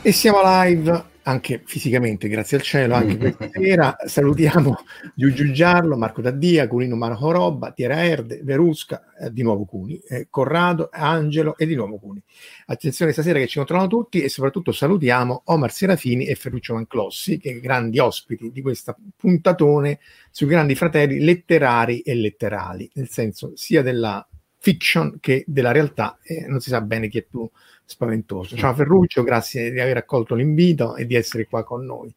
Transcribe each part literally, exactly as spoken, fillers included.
E siamo live anche fisicamente, grazie al cielo, anche questa sera. Salutiamo Giugiu Giarlo, Marco D'Addia, Cunino Marco Robba, Tiera Erde, Verusca, eh, di nuovo Cuni, eh, Corrado, Angelo e di nuovo Cuni. Attenzione stasera che ci controllano tutti, e soprattutto salutiamo Omar Serafini e Ferruccio Manclossi, che grandi ospiti di questa puntatone sui grandi fratelli letterari e letterali, nel senso sia della fiction che della realtà, eh, non si sa bene chi è più spaventoso. Ciao Ferruccio, grazie di aver accolto l'invito e di essere qua con noi.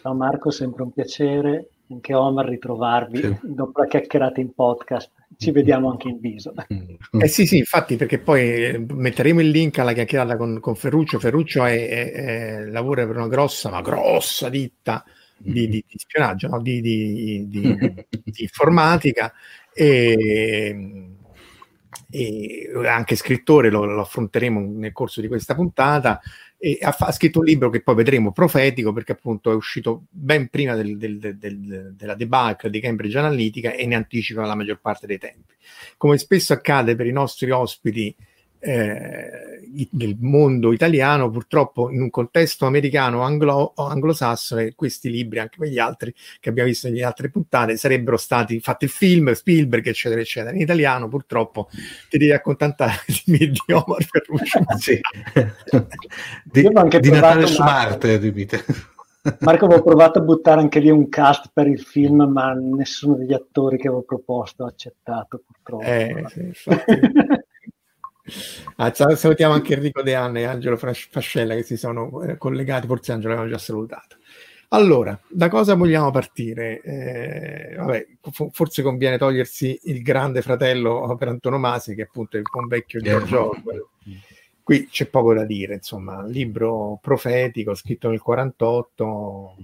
Ciao Marco, sempre un piacere, anche Omar, ritrovarvi, sì. Dopo la chiacchierata in podcast ci vediamo anche in viso. Eh sì sì, infatti, perché poi metteremo il link alla chiacchierata con, con Ferruccio. Ferruccio è, è, è, lavora per una grossa, ma grossa ditta di, di, di spionaggio, no? di, di, di, di, di informatica, e e anche scrittore, lo, lo affronteremo nel corso di questa puntata, e ha, ha scritto un libro che poi vedremo profetico, perché appunto è uscito ben prima del, del, del, del, della debacle di Cambridge Analytica e ne anticipa la maggior parte dei tempi. Come spesso accade per i nostri ospiti eh, del mondo italiano, purtroppo in un contesto americano anglo, anglosassone, questi libri, anche quegli altri che abbiamo visto nelle altre puntate, sarebbero stati fatti film, Spielberg eccetera eccetera. In italiano purtroppo ti devi accontentare di Omar Ferruccio. Sì. di, di Natale su Marte, dite. Marco, avevo provato a buttare anche lì un cast per il film, ma nessuno degli attori che avevo proposto ha accettato, purtroppo. Eh, sì, Ah, salutiamo anche Enrico D'Addia e Angelo Fascella che si sono eh, collegati, forse Angelo l'avevamo già salutato. Allora, da cosa vogliamo partire? Eh, vabbè, fo- forse conviene togliersi il grande fratello per antonomasia, che appunto è il convecchio di George Orwell. Qui c'è poco da dire, insomma, libro profetico scritto nel quarantotto,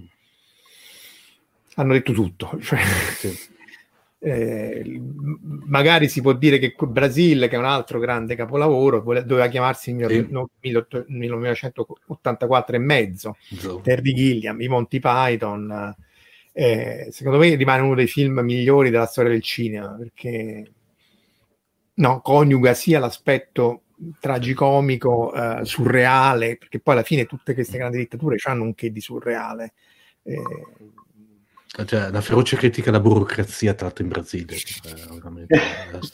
hanno detto tutto, cioè... Sì. Eh, magari si può dire che Brazil, che è un altro grande capolavoro, doveva chiamarsi millenovecentottantaquattro e mezzo, Terry Gilliam, i Monty Python. Eh, secondo me rimane uno dei film migliori della storia del cinema, perché no, coniuga sia l'aspetto tragicomico, eh, surreale, perché poi alla fine tutte queste grandi dittature hanno un che di surreale. Eh, Cioè, la feroce critica alla burocrazia tratta in Brasile, cioè, veramente,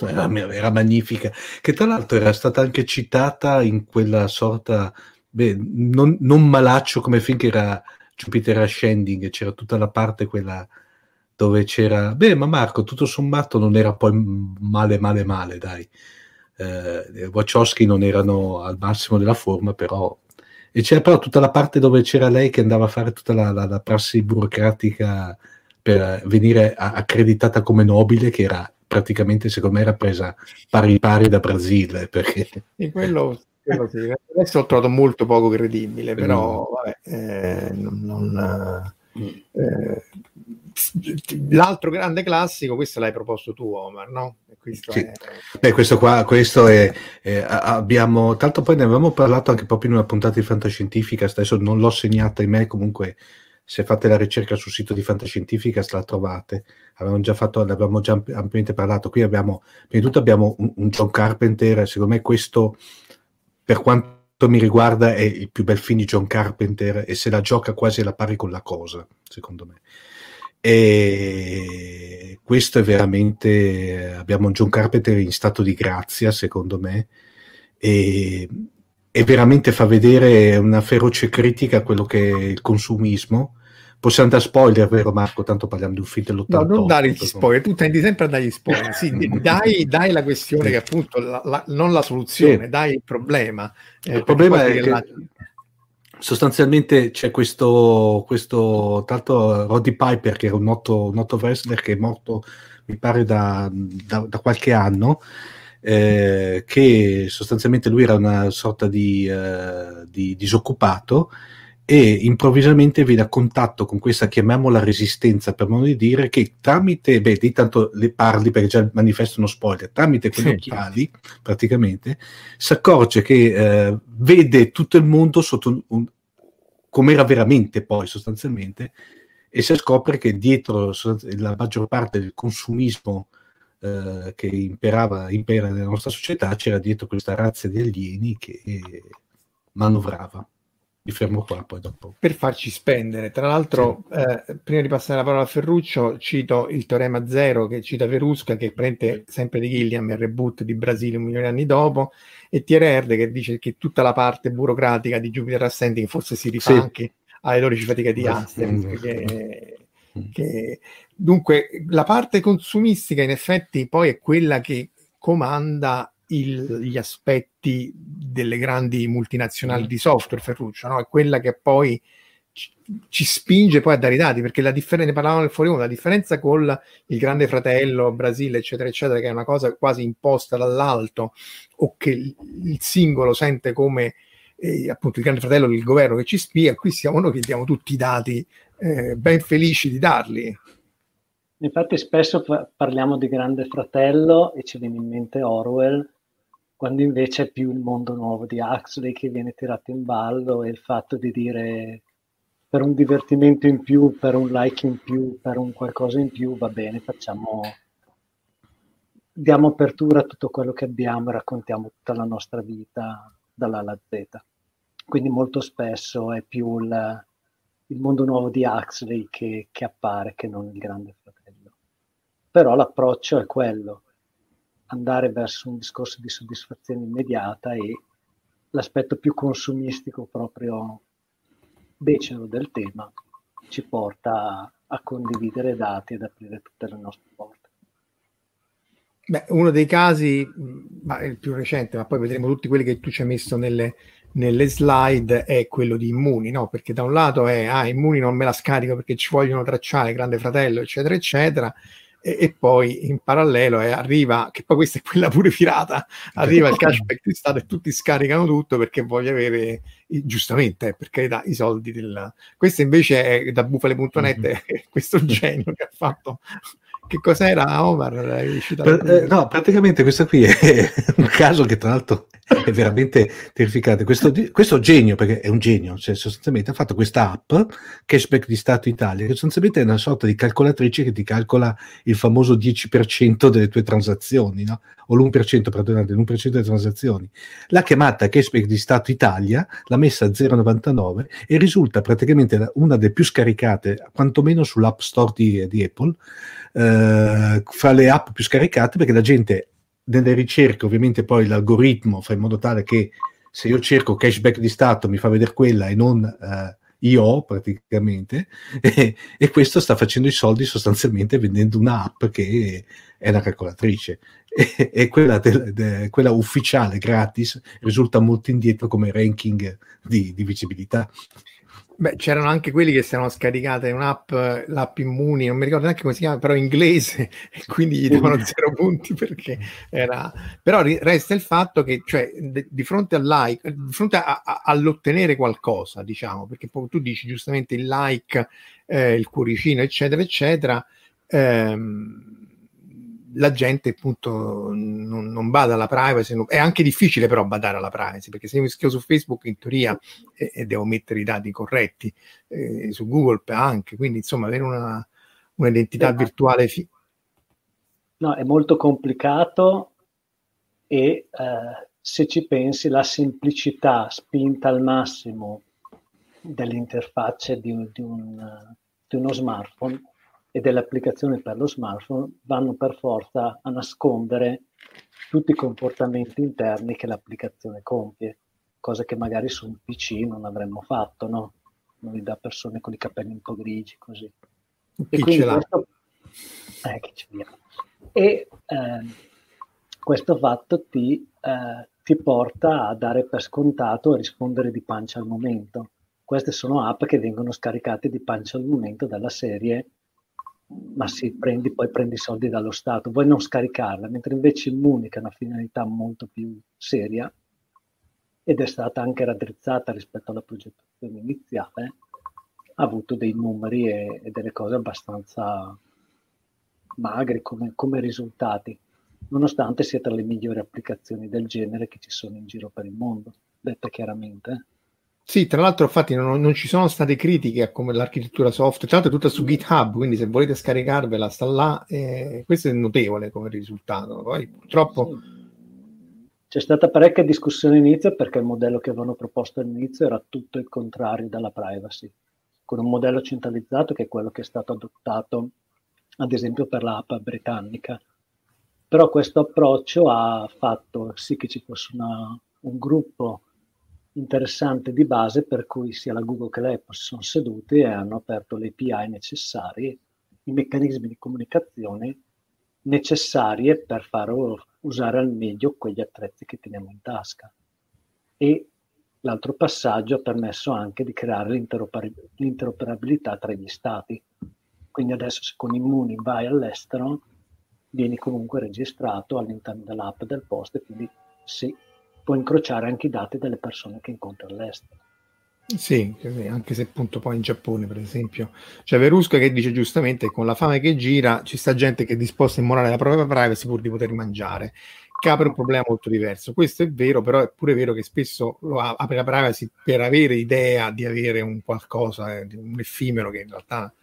era, era magnifica, che tra l'altro era stata anche citata in quella sorta, beh, non, non malaccio come film che era Jupiter Ascending, c'era tutta la parte quella dove c'era, beh, ma Marco tutto sommato non era poi male male male, dai, eh, Wachowski non erano al massimo della forma, però e c'era però tutta la parte dove c'era lei che andava a fare tutta la, la, la prassi burocratica per venire a, accreditata come nobile, che era praticamente, secondo me, era presa pari pari da Brasile, perché e quello, quello sì. Adesso ho trovato molto poco credibile, però vabbè, eh, non, non, eh, l'altro grande classico, questo l'hai proposto tu, Omar, no? Questo, sì. è... Beh, questo qua, questo è, è abbiamo, tanto poi ne avevamo parlato anche proprio in una puntata di Fantascientifica, adesso non l'ho segnata in me, comunque se fate la ricerca sul sito di Fantascientifica la trovate, avevamo già fatto, ne avevamo già ampiamente parlato, qui abbiamo, prima di tutto abbiamo un, un John Carpenter, secondo me questo, per quanto mi riguarda, è il più bel film di John Carpenter e se la gioca quasi alla pari con La Cosa, secondo me. E questo è veramente, abbiamo John Carpenter in stato di grazia, secondo me, e, e veramente fa vedere una feroce critica a quello che è il consumismo. Possiamo dare spoiler, vero Marco? Tanto parliamo di un film dell'ottantotto. No, non dare gli spoiler, tu tendi sempre a dargli spoiler. Sì, dai, dai la questione, che appunto la, la, non la soluzione, sì. Dai il problema. Il eh, problema è che... La... sostanzialmente c'è questo, questo tanto Roddy Piper, che era un noto, un noto wrestler che è morto mi pare da, da, da qualche anno, eh, che sostanzialmente lui era una sorta di, eh, di disoccupato e improvvisamente viene a contatto con questa, chiamiamola resistenza per modo di dire, che tramite, beh di tanto le parli perché già il manifesto uno spoiler, tramite quegli occhiali praticamente si accorge che eh, vede tutto il mondo sotto un, un, com'era veramente poi sostanzialmente, e si scopre che dietro la maggior parte del consumismo eh, che imperava impera nella nostra società c'era dietro questa razza di alieni che eh, manovrava. Mi fermo qua, poi dopo. Per farci spendere, tra l'altro, sì. eh, prima di passare la parola a Ferruccio, cito il teorema zero che cita Verusca, che prende sempre di Gilliam, il reboot di Brasile un milione di anni dopo, e Tiera Erde che dice che tutta la parte burocratica di Jupiter Ascending forse si rifà sì. anche alle dodici fatiche di Asterix. Che, che... Dunque, la parte consumistica in effetti poi è quella che comanda Il, gli aspetti delle grandi multinazionali di software, Ferruccio, no? È quella che poi ci, ci spinge poi a dare i dati, perché la differenza, ne parlavamo nel fuori, la differenza con il Grande Fratello, Brasile, eccetera, eccetera, che è una cosa quasi imposta dall'alto o che il, il singolo sente come eh, appunto il Grande Fratello del governo che ci spia, qui siamo noi che diamo tutti i dati, eh, ben felici di darli. Infatti spesso parliamo di Grande Fratello e ci viene in mente Orwell, quando invece è più il Mondo Nuovo di Huxley che viene tirato in ballo, e il fatto di dire per un divertimento in più, per un like in più, per un qualcosa in più, va bene, facciamo, diamo apertura a tutto quello che abbiamo e raccontiamo tutta la nostra vita dalla A alla Z. Quindi molto spesso è più il, il Mondo Nuovo di Huxley che, che appare, che non il Grande Fratello. Però l'approccio è quello, andare verso un discorso di soddisfazione immediata e l'aspetto più consumistico proprio becero del tema ci porta a condividere dati ed aprire tutte le nostre porte. Beh, uno dei casi, ma il più recente, ma poi vedremo tutti quelli che tu ci hai messo nelle, nelle slide, è quello di Immuni, no? Perché da un lato è, ah, Immuni non me la scarico perché ci vogliono tracciare, Grande Fratello, eccetera, eccetera, e poi in parallelo eh, arriva, che poi questa è quella pure pirata, arriva il cashback di Stato e tutti scaricano tutto perché voglio avere, giustamente, eh, per carità, i soldi del... Questo invece è da bufale punto net, mm-hmm. questo genio che ha fatto Che cos'era, Omar? Per, eh, no, praticamente questo qui è un caso che tra l'altro è veramente terrificante. Questo, questo genio, perché è un genio, cioè sostanzialmente ha fatto questa app, Cashback di Stato Italia, che sostanzialmente è una sorta di calcolatrice che ti calcola il famoso dieci per cento delle tue transazioni, no? O l'uno per cento, perdonate, l'uno per cento delle transazioni. L'ha chiamata Cashback di Stato Italia, l'ha messa a zero virgola novantanove e risulta praticamente una delle più scaricate, quantomeno sull'App Store di, di Apple, eh, fra le app più scaricate, perché la gente nelle ricerche ovviamente poi l'algoritmo fa in modo tale che se io cerco Cashback di Stato mi fa vedere quella e non eh, io praticamente, e, e questo sta facendo i soldi sostanzialmente vendendo un'app che è una calcolatrice e, e quella, de, de, quella ufficiale gratis risulta molto indietro come ranking di, di visibilità. Beh, c'erano anche quelli che si erano scaricate un'app, l'app Immuni, non mi ricordo neanche come si chiama, però inglese, e quindi gli davano zero punti perché era... Però resta il fatto che, cioè, di fronte al like, di fronte a, a, all'ottenere qualcosa, diciamo, perché tu dici giustamente il like, eh, il cuoricino, eccetera, eccetera, ehm, la gente appunto non, non bada alla privacy, non, è anche difficile però badare alla privacy, perché se io mi scrivo su Facebook in teoria e, e devo mettere i dati corretti, eh, su Google anche, quindi insomma avere una, un'identità no. virtuale fi- no, è molto complicato e eh, se ci pensi la semplicità spinta al massimo dell'interfaccia di, un, di, un, di uno smartphone e delle applicazioni per lo smartphone vanno per forza a nascondere tutti i comportamenti interni che l'applicazione compie, cosa che magari su un P C non avremmo fatto, no? Noi da persone con i capelli un po' grigi, così. E quindi questo, eh, chi ce l'ha? E eh, questo fatto ti, eh, ti porta a dare per scontato e rispondere di pancia al momento. Queste sono app che vengono scaricate di pancia al momento dalla serie ma sì, prendi, poi prendi i soldi dallo Stato, vuoi non scaricarla, mentre invece Immuni, che è una finalità molto più seria ed è stata anche raddrizzata rispetto alla progettazione iniziale, ha avuto dei numeri e, e delle cose abbastanza magri come, come risultati, nonostante sia tra le migliori applicazioni del genere che ci sono in giro per il mondo, detta chiaramente. Sì, tra l'altro infatti non, non ci sono state critiche a come l'architettura software, tra l'altro è tutta su GitHub, quindi se volete scaricarvela sta là, eh, questo è notevole come risultato. Poi purtroppo c'è stata parecchia discussione all'inizio perché il modello che avevano proposto all'inizio era tutto il contrario della privacy, con un modello centralizzato che è quello che è stato adottato ad esempio per l'app britannica, però questo approccio ha fatto sì che ci fosse una, un gruppo interessante di base per cui sia la Google che l'Apple si sono seduti e hanno aperto le A P I necessarie, i meccanismi di comunicazione necessarie per far usare al meglio quegli attrezzi che teniamo in tasca. E l'altro passaggio ha permesso anche di creare l'interoperabil- l'interoperabilità tra gli stati. Quindi adesso se con Immuni vai all'estero vieni comunque registrato all'interno dell'app del posto e quindi sì, può incrociare anche i dati delle persone che incontra all'estero. Sì, anche se appunto poi in Giappone, per esempio, c'è Verusca che dice giustamente che con la fame che gira ci sta gente che è disposta a immolare la propria privacy pur di poter mangiare. Apre un problema molto diverso. Questo è vero, però è pure vero che spesso lo apre la privacy per avere idea di avere un qualcosa, eh, un effimero che in realtà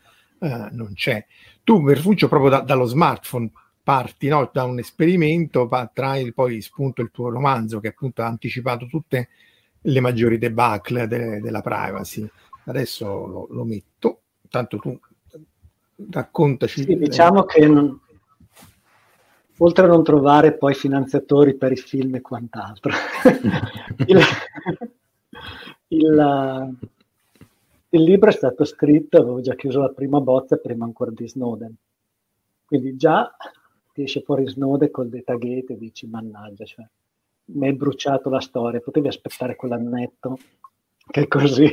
eh, non c'è. Tu, Ferruccio, proprio da, dallo smartphone, parti, no, da un esperimento, trai poi spunto il tuo romanzo che appunto ha anticipato tutte le maggiori debacle de- della privacy. Adesso lo, lo metto, tanto tu raccontaci. Sì, diciamo che non, oltre a non trovare poi finanziatori per i film e quant'altro, il, il, il libro è stato scritto, avevo già chiuso la prima bozza prima ancora di Snowden, quindi già ti esce fuori Snowden col Datagate e dici mannaggia, cioè, mi hai bruciato la storia, potevi aspettare quell'annetto che così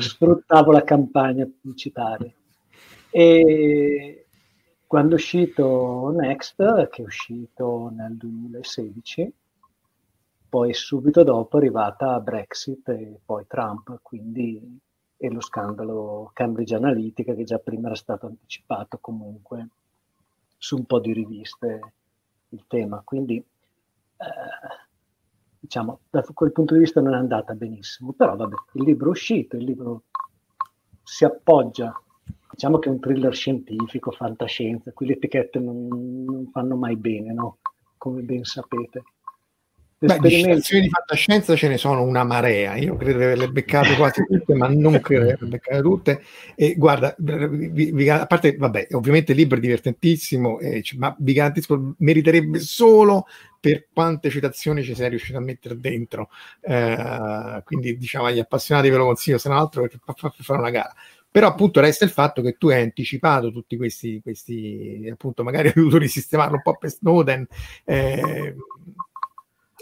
sfruttavo la campagna pubblicitaria. E quando è uscito Next, che è uscito nel duemilasedici, poi subito dopo è arrivata Brexit e poi Trump, quindi e lo scandalo Cambridge Analytica che già prima era stato anticipato comunque su un po' di riviste il tema, quindi eh, diciamo da quel punto di vista non è andata benissimo, però vabbè, il libro è uscito, il libro si appoggia, diciamo che è un thriller scientifico, fantascienza, qui le etichette non, non fanno mai bene, no? Come ben sapete. Beh, di citazioni di fantascienza ce ne sono una marea, io credo di averle beccate quasi tutte, ma non credo di averle beccate tutte. E guarda, vi, vi, a parte, vabbè, ovviamente il libro è divertentissimo, eh, ma vi garantisco, meriterebbe solo per quante citazioni ci sei riuscito a mettere dentro. Eh, quindi, diciamo, agli appassionati ve lo consiglio, se non altro, perché fa, fa, fa una gara. Però appunto resta il fatto che tu hai anticipato tutti questi, questi appunto, magari hai dovuto risistemarlo un po' per Snowden, eh,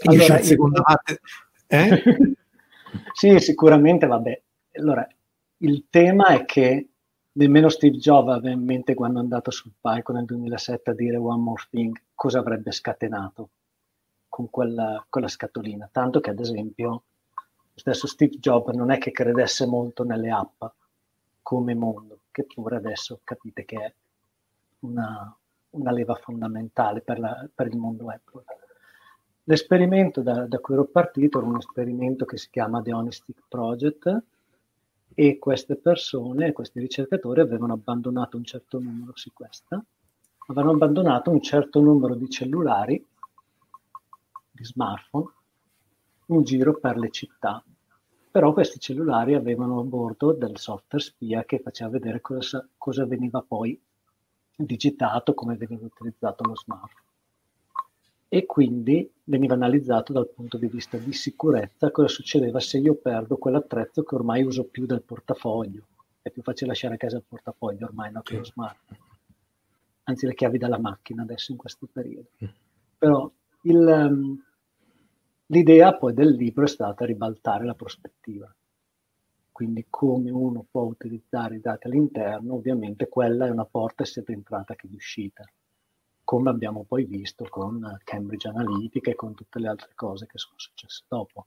allora, io... seconda parte. Eh? Sì, sicuramente, vabbè. Allora, il tema è che nemmeno Steve Jobs aveva in mente, quando è andato sul palco nel duemilasette a dire One More Thing, cosa avrebbe scatenato con quella, quella scatolina. Tanto che, ad esempio, lo stesso Steve Jobs non è che credesse molto nelle app come mondo, che pure adesso capite che è una, una leva fondamentale per, la, per il mondo Apple. L'esperimento da, da cui ero partito era un esperimento che si chiama The Honestic Project, e queste persone, questi ricercatori, avevano abbandonato un certo numero, sì, questa, avevano abbandonato un certo numero di cellulari, di smartphone, in giro per le città. Però questi cellulari avevano a bordo del software spia che faceva vedere cosa, cosa veniva poi digitato, come veniva utilizzato lo smartphone. E quindi veniva analizzato dal punto di vista di sicurezza cosa succedeva se io perdo quell'attrezzo che ormai uso più del portafoglio. È più facile lasciare a casa il portafoglio ormai, no, che lo smartphone. Anzi, le chiavi dalla macchina adesso in questo periodo. Però il, um, l'idea poi del libro è stata ribaltare la prospettiva. Quindi come uno può utilizzare i dati all'interno, ovviamente quella è una porta sia d'entrata che di uscita, come abbiamo poi visto con Cambridge Analytica e con tutte le altre cose che sono successe dopo.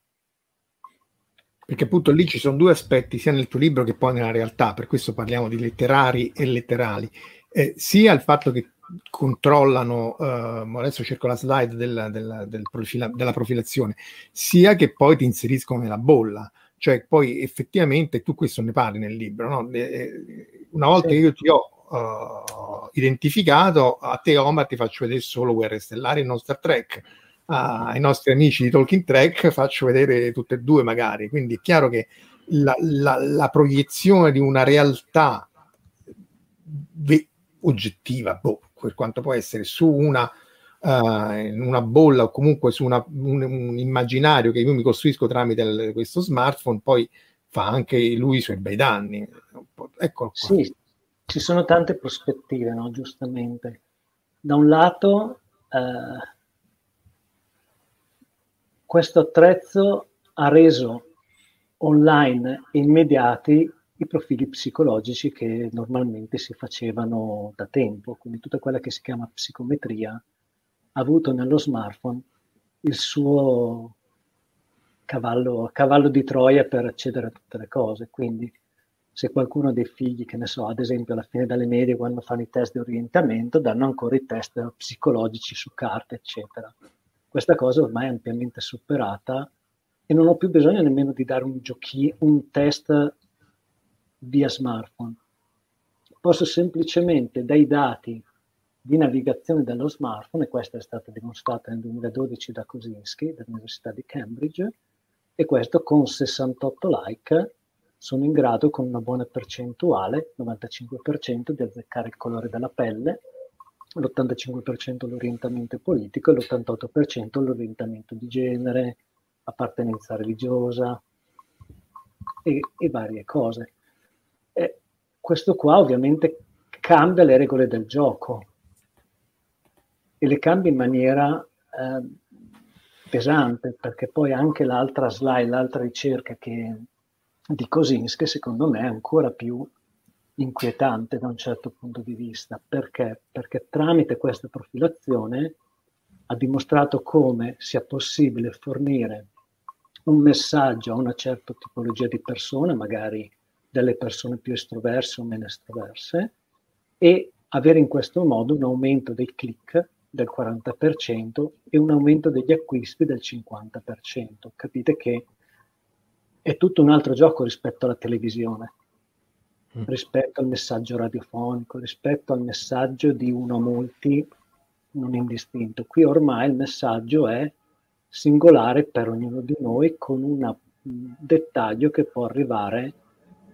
Perché appunto lì ci sono due aspetti, sia nel tuo libro che poi nella realtà, per questo parliamo di letterari e letterali, eh, sia il fatto che controllano, eh, adesso cerco la slide della, della, del profila, della profilazione, sia che poi ti inseriscono nella bolla, cioè poi effettivamente tu questo ne parli nel libro, no? Eh, una volta sì, che io ti ho Uh, identificato, a te Omar ti faccio vedere solo Guerre Stellari e non Star Trek, uh, ai nostri amici di Talking Trek faccio vedere tutte e due magari, quindi è chiaro che la, la, la proiezione di una realtà ve- oggettiva, boh, per quanto può essere, su una Uh, una bolla o comunque su una, un, un immaginario che io mi costruisco tramite il, questo smartphone, poi fa anche lui i suoi bei danni. Eccolo qua. Sì. Ci sono tante prospettive, no? Giustamente. Da un lato, eh, questo attrezzo ha reso online e immediati i profili psicologici che normalmente si facevano da tempo, quindi tutta quella che si chiama psicometria ha avuto nello smartphone il suo cavallo, cavallo di Troia per accedere a tutte le cose, quindi se qualcuno ha dei figli, che ne so, ad esempio alla fine delle medie quando fanno i test di orientamento, danno ancora i test psicologici su carta, eccetera. Questa cosa ormai è ampiamente superata e non ho più bisogno nemmeno di dare un giochi, un test via smartphone. Posso semplicemente dai dati di navigazione dello smartphone, e questa è stata dimostrata nel duemiladodici da Kosinski, dall'Università di Cambridge, e questo con sessantotto like, sono in grado con una buona percentuale, novantacinque per cento, di azzeccare il colore della pelle, l'ottantacinque per cento l'orientamento politico e l'ottantotto per cento l'orientamento di genere, appartenenza religiosa e, e varie cose. E questo qua ovviamente cambia le regole del gioco e le cambia in maniera eh, pesante, perché poi anche l'altra slide, l'altra ricerca che di Kosinski, che secondo me è ancora più inquietante da un certo punto di vista. Perché? Perché tramite questa profilazione ha dimostrato come sia possibile fornire un messaggio a una certa tipologia di persone, magari delle persone più estroverse o meno estroverse, e avere in questo modo un aumento dei click del quaranta per cento e un aumento degli acquisti del cinquanta per cento. Capite che è tutto un altro gioco rispetto alla televisione, mm. rispetto al messaggio radiofonico, rispetto al messaggio di uno a molti, non indistinto. Qui ormai il messaggio è singolare per ognuno di noi, con un dettaglio che può arrivare,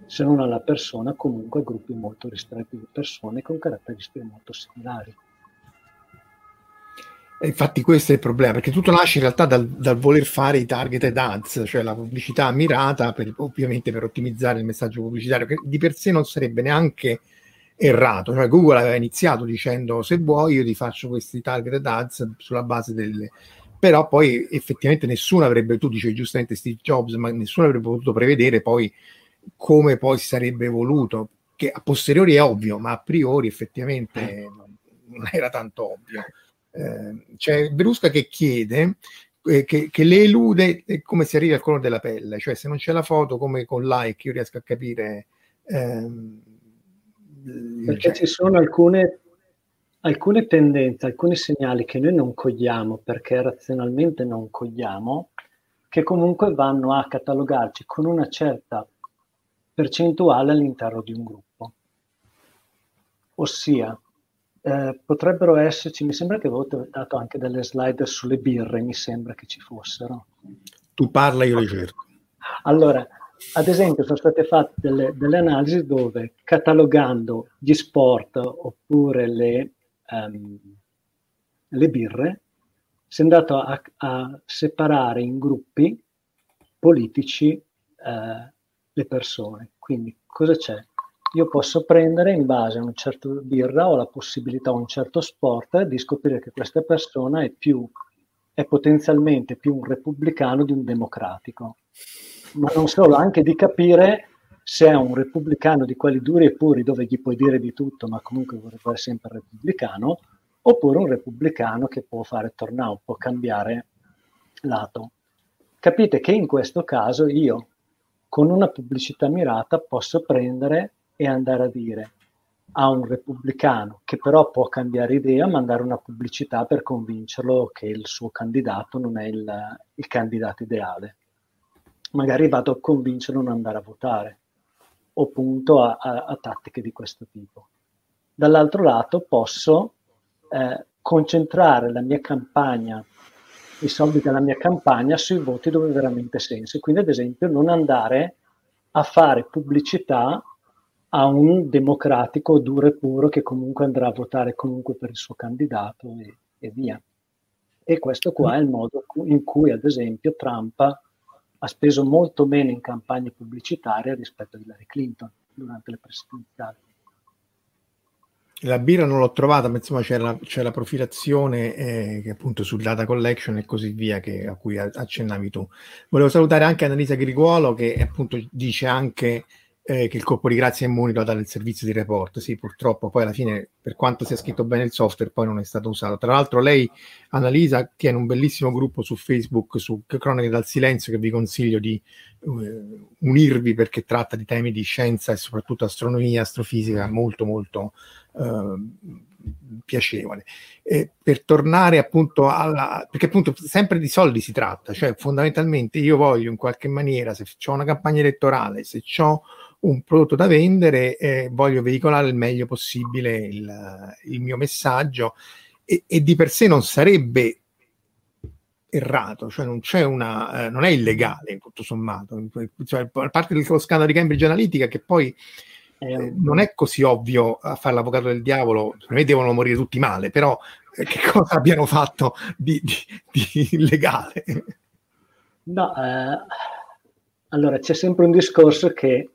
se non alla persona, comunque a gruppi molto ristretti di persone con caratteristiche molto similari. Infatti questo è il problema, perché tutto nasce in realtà dal, dal voler fare i targeted ads, cioè la pubblicità mirata, per, ovviamente per ottimizzare il messaggio pubblicitario, che di per sé non sarebbe neanche errato. Cioè Google aveva iniziato dicendo: se vuoi io ti faccio questi targeted ads sulla base delle... Però poi effettivamente nessuno avrebbe, tu dicevi giustamente Steve Jobs, ma nessuno avrebbe potuto prevedere poi come poi si sarebbe evoluto, che a posteriori è ovvio, ma a priori effettivamente non era tanto ovvio. Eh, c'è Verusca che chiede eh, che, che le elude come si arriva al colore della pelle, cioè se non c'è la foto come con like io riesco a capire ehm, perché cioè, ci sono alcune alcune tendenze, alcuni segnali che noi non cogliamo perché razionalmente non cogliamo, che comunque vanno a catalogarci con una certa percentuale all'interno di un gruppo, ossia Eh, potrebbero esserci, mi sembra che avevate dato anche delle slide sulle birre, mi sembra che ci fossero. Tu parla, io le cerco. Allora, ad esempio, sono state fatte delle, delle analisi dove, catalogando gli sport oppure le, um, le birre, si è andato a, a separare in gruppi politici eh, le persone. Quindi, cosa c'è? Io posso prendere in base a un certo birra o la possibilità a un certo sport di scoprire che questa persona è più è potenzialmente più un repubblicano di un democratico, ma non solo, anche di capire se è un repubblicano di quelli duri e puri dove gli puoi dire di tutto ma comunque vorrebbe sempre repubblicano, oppure un repubblicano che può fare turnout, può cambiare lato. Capite che in questo caso io con una pubblicità mirata posso prendere e andare a dire a un repubblicano che però può cambiare idea, mandare una pubblicità per convincerlo che il suo candidato non è il, il candidato ideale. Magari vado a convincerlo a non andare a votare, o punto a, a, a tattiche di questo tipo. Dall'altro lato posso eh, concentrare la mia campagna, i soldi della mia campagna sui voti dove veramente senso, quindi ad esempio non andare a fare pubblicità a un democratico duro e puro che comunque andrà a votare comunque per il suo candidato e, e via. E questo qua è il modo in cui, ad esempio, Trump ha speso molto meno in campagna pubblicitaria rispetto a Hillary Clinton durante le presidenziali. La birra non l'ho trovata, ma insomma c'è la, c'è la profilazione eh, che appunto sul data collection e così via, che, a cui accennavi tu. Volevo salutare anche Annalisa Griguolo, che appunto dice anche Eh, che il colpo di grazia Immuni lo ha dato il servizio di report. Sì, purtroppo poi alla fine, per quanto sia scritto bene il software, poi non è stato usato. Tra l'altro lei, Annalisa, tiene un bellissimo gruppo su Facebook, su Cronache dal Silenzio, che vi consiglio di uh, unirvi, perché tratta di temi di scienza e soprattutto astronomia, astrofisica, molto molto uh, piacevole. Eh, per tornare appunto alla, perché appunto sempre di soldi si tratta, cioè fondamentalmente io voglio in qualche maniera, se ho una campagna elettorale, se ho un prodotto da vendere, eh, voglio veicolare il meglio possibile il, il mio messaggio, e, e di per sé non sarebbe errato, cioè non c'è una eh, non è illegale tutto sommato, cioè, a parte dello scandalo di Cambridge Analytica, che poi eh, non è così ovvio a fare l'avvocato del diavolo, per me devono morire tutti male, però eh, che cosa abbiano fatto di, di, di illegale? No, eh, allora c'è sempre un discorso che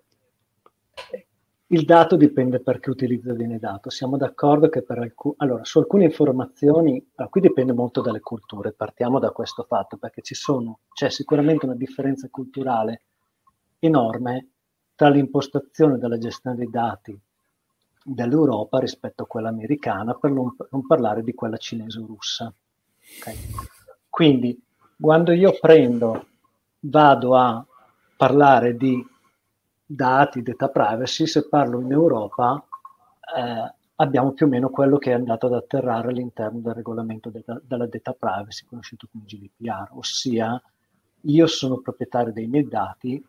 il dato dipende per che utilizzo viene dato. Siamo d'accordo che per alcun... allora, su alcune informazioni, qui dipende molto dalle culture, partiamo da questo fatto, perché ci sono, c'è sicuramente una differenza culturale enorme tra l'impostazione della gestione dei dati dell'Europa rispetto a quella americana, per non, non parlare di quella cinese o russa. Okay? Quindi, quando io prendo, vado a parlare di dati, data privacy, se parlo in Europa eh, abbiamo più o meno quello che è andato ad atterrare all'interno del regolamento della, della data privacy, conosciuto come G D P R, ossia io sono proprietario dei miei dati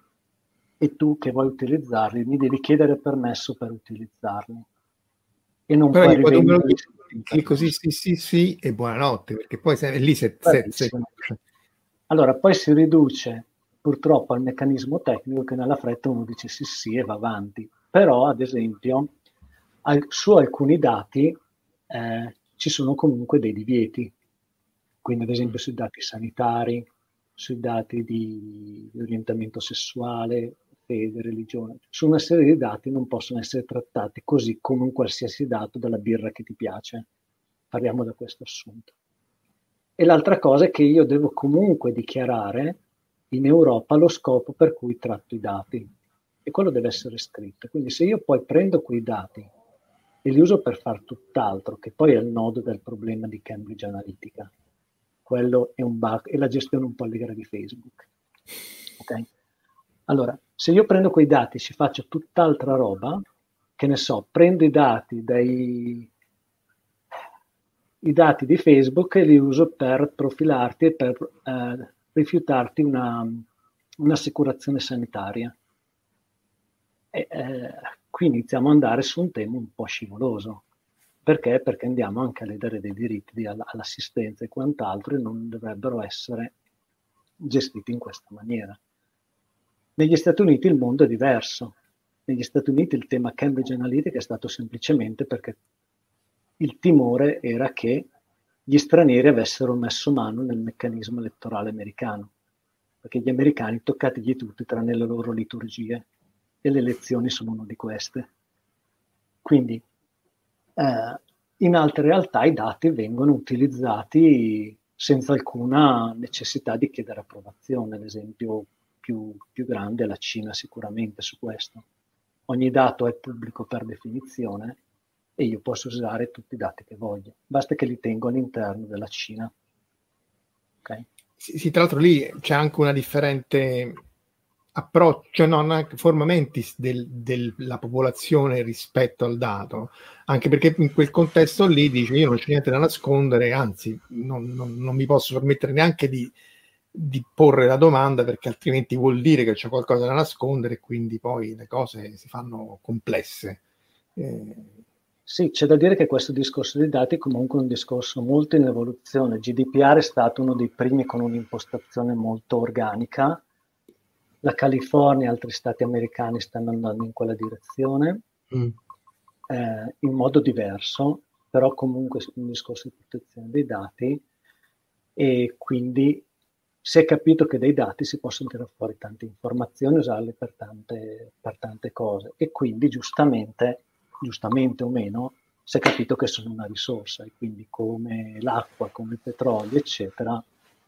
e tu che vuoi utilizzarli mi devi chiedere permesso per utilizzarli. E non puoi rivenderli. Che così sì sì sì e buonanotte, perché poi se, lì se, se, se... Allora poi si riduce purtroppo al meccanismo tecnico che nella fretta uno dice sì sì e va avanti, però ad esempio al, su alcuni dati eh, ci sono comunque dei divieti, quindi ad esempio sui dati sanitari, sui dati di, di orientamento sessuale, fede, religione, su una serie di dati non possono essere trattati così come un qualsiasi dato dalla birra che ti piace. Parliamo da questo assunto. E l'altra cosa è che io devo comunque dichiarare in Europa lo scopo per cui tratto i dati, e quello deve essere scritto. Quindi se io poi prendo quei dati e li uso per far tutt'altro, che poi è il nodo del problema di Cambridge Analytica, quello è un bug, e la gestione un po' allegra di Facebook. Okay? Allora, se io prendo quei dati e ci faccio tutt'altra roba, che ne so, prendo i dati dai... i dati di Facebook e li uso per profilarti e per eh, rifiutarti una, un'assicurazione sanitaria. E, eh, qui iniziamo ad andare su un tema un po' scivoloso. Perché? Perché andiamo anche a ledere dei diritti di, all'assistenza e quant'altro, e non dovrebbero essere gestiti in questa maniera. Negli Stati Uniti il mondo è diverso. Negli Stati Uniti il tema Cambridge Analytica è stato semplicemente perché il timore era che gli stranieri avessero messo mano nel meccanismo elettorale americano, perché gli americani, toccatigli tutti tranne le loro liturgie, e le elezioni sono una di queste. Quindi eh, in altre realtà i dati vengono utilizzati senza alcuna necessità di chiedere approvazione, ad esempio... Più, più grande è la Cina sicuramente su questo. Ogni dato è pubblico per definizione e io posso usare tutti i dati che voglio, basta che li tengo all'interno della Cina. Okay? Sì, sì, tra l'altro lì c'è anche una differente approccio, no, una forma mentis del, della popolazione rispetto al dato, anche perché in quel contesto lì dice io non c'è niente da nascondere, anzi non, non, non mi posso permettere neanche di di porre la domanda, perché altrimenti vuol dire che c'è qualcosa da nascondere e quindi poi le cose si fanno complesse. Eh... Sì, c'è da dire che questo discorso dei dati è comunque un discorso molto in evoluzione. G D P R è stato uno dei primi con un'impostazione molto organica. La California e altri stati americani stanno andando in quella direzione, mm. eh, in modo diverso, però comunque un discorso di protezione dei dati, e quindi si è capito che dai dati si possono tirare fuori tante informazioni, usarle per tante, per tante cose, e quindi giustamente, giustamente o meno, si è capito che sono una risorsa, e quindi come l'acqua, come il petrolio, eccetera,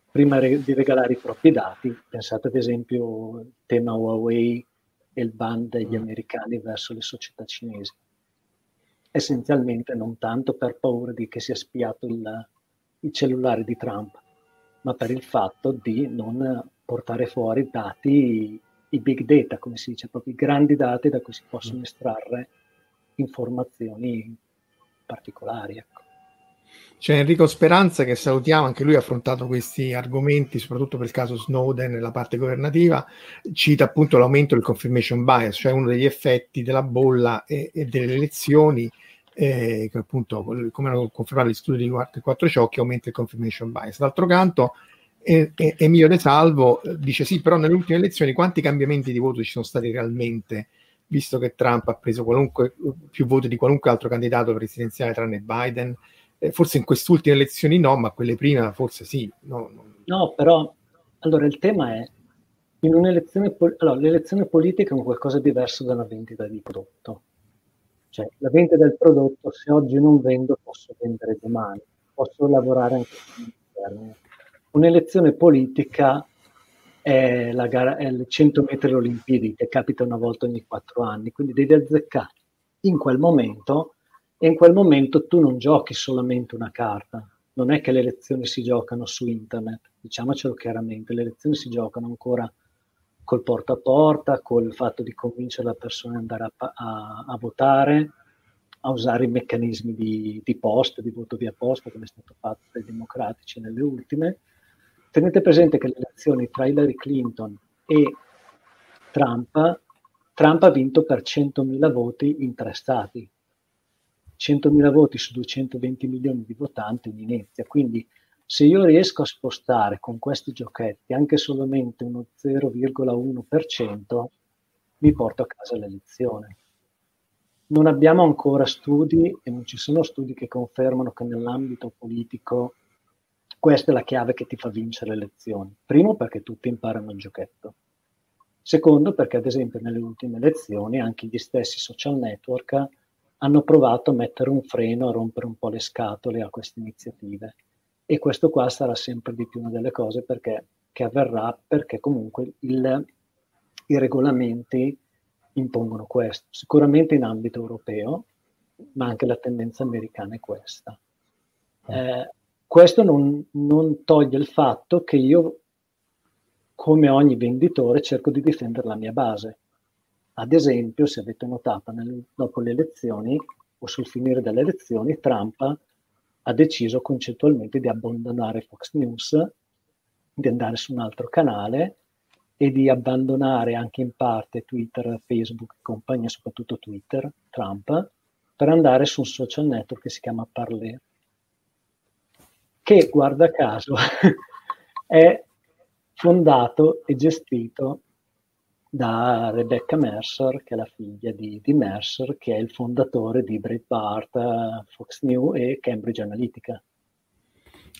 prima re- di regalare i propri dati, pensate ad esempio al tema Huawei e il ban degli americani verso le società cinesi, essenzialmente non tanto per paura di che sia spiato il, il cellulare di Trump, ma per il fatto di non portare fuori dati, i big data, come si dice, proprio i grandi dati da cui si possono estrarre informazioni particolari. Ecco. C'è Enrico Speranza, che salutiamo, anche lui ha affrontato questi argomenti, soprattutto per il caso Snowden e la parte governativa, cita appunto l'aumento del confirmation bias, cioè uno degli effetti della bolla e, e delle elezioni, Eh, che appunto, come hanno confermato gli studi di quattro ciocchi, aumenta il confirmation bias. D'altro canto eh, eh, Emilio De Salvo dice sì, però nelle ultime elezioni quanti cambiamenti di voto ci sono stati realmente, visto che Trump ha preso qualunque, più voti di qualunque altro candidato presidenziale tranne Biden, eh, forse in quest'ultime elezioni no, ma quelle prima forse sì. No, no. no però, allora il tema è in un'elezione, allora, l'elezione politica è un qualcosa diverso dalla vendita di prodotto. Cioè, la vendita del prodotto, se oggi non vendo, posso vendere domani, posso lavorare anche all'interno. Un'elezione politica è la gara, è le cento metri olimpiadi, che capita una volta ogni quattro anni, quindi devi azzeccare in quel momento, e in quel momento tu non giochi solamente una carta. Non è che le elezioni si giocano su internet, diciamocelo chiaramente, le elezioni si giocano ancora col porta a porta, col fatto di convincere la persona ad andare a, a, a votare, a usare i meccanismi di, di posta, di voto via posta, come è stato fatto dai democratici nelle ultime. Tenete presente che le elezioni tra Hillary Clinton e Trump, Trump ha vinto per centomila voti in tre stati, centomila voti su duecentoventi milioni di votanti in inizia, quindi se io riesco a spostare con questi giochetti anche solamente uno zero virgola uno per cento, mi porto a casa l'elezione. Non abbiamo ancora studi e non ci sono studi che confermano che nell'ambito politico questa è la chiave che ti fa vincere le elezioni. Primo, perché tutti imparano il giochetto. Secondo, perché ad esempio nelle ultime elezioni anche gli stessi social network hanno provato a mettere un freno, a rompere un po' le scatole a queste iniziative. E questo qua sarà sempre di più una delle cose perché, che avverrà, perché comunque il, i regolamenti impongono questo, sicuramente in ambito europeo, ma anche la tendenza americana è questa. Eh, questo non, non toglie il fatto che io, come ogni venditore, cerco di difendere la mia base. Ad esempio, se avete notato, nel, dopo le elezioni o sul finire delle elezioni, Trump ha deciso concettualmente di abbandonare Fox News, di andare su un altro canale e di abbandonare anche in parte Twitter, Facebook e compagnia, soprattutto Twitter, Trump, per andare su un social network che si chiama Parler, che guarda caso è fondato e gestito da Rebecca Mercer, che è la figlia di, di Mercer, che è il fondatore di Breitbart, Fox News e Cambridge Analytica.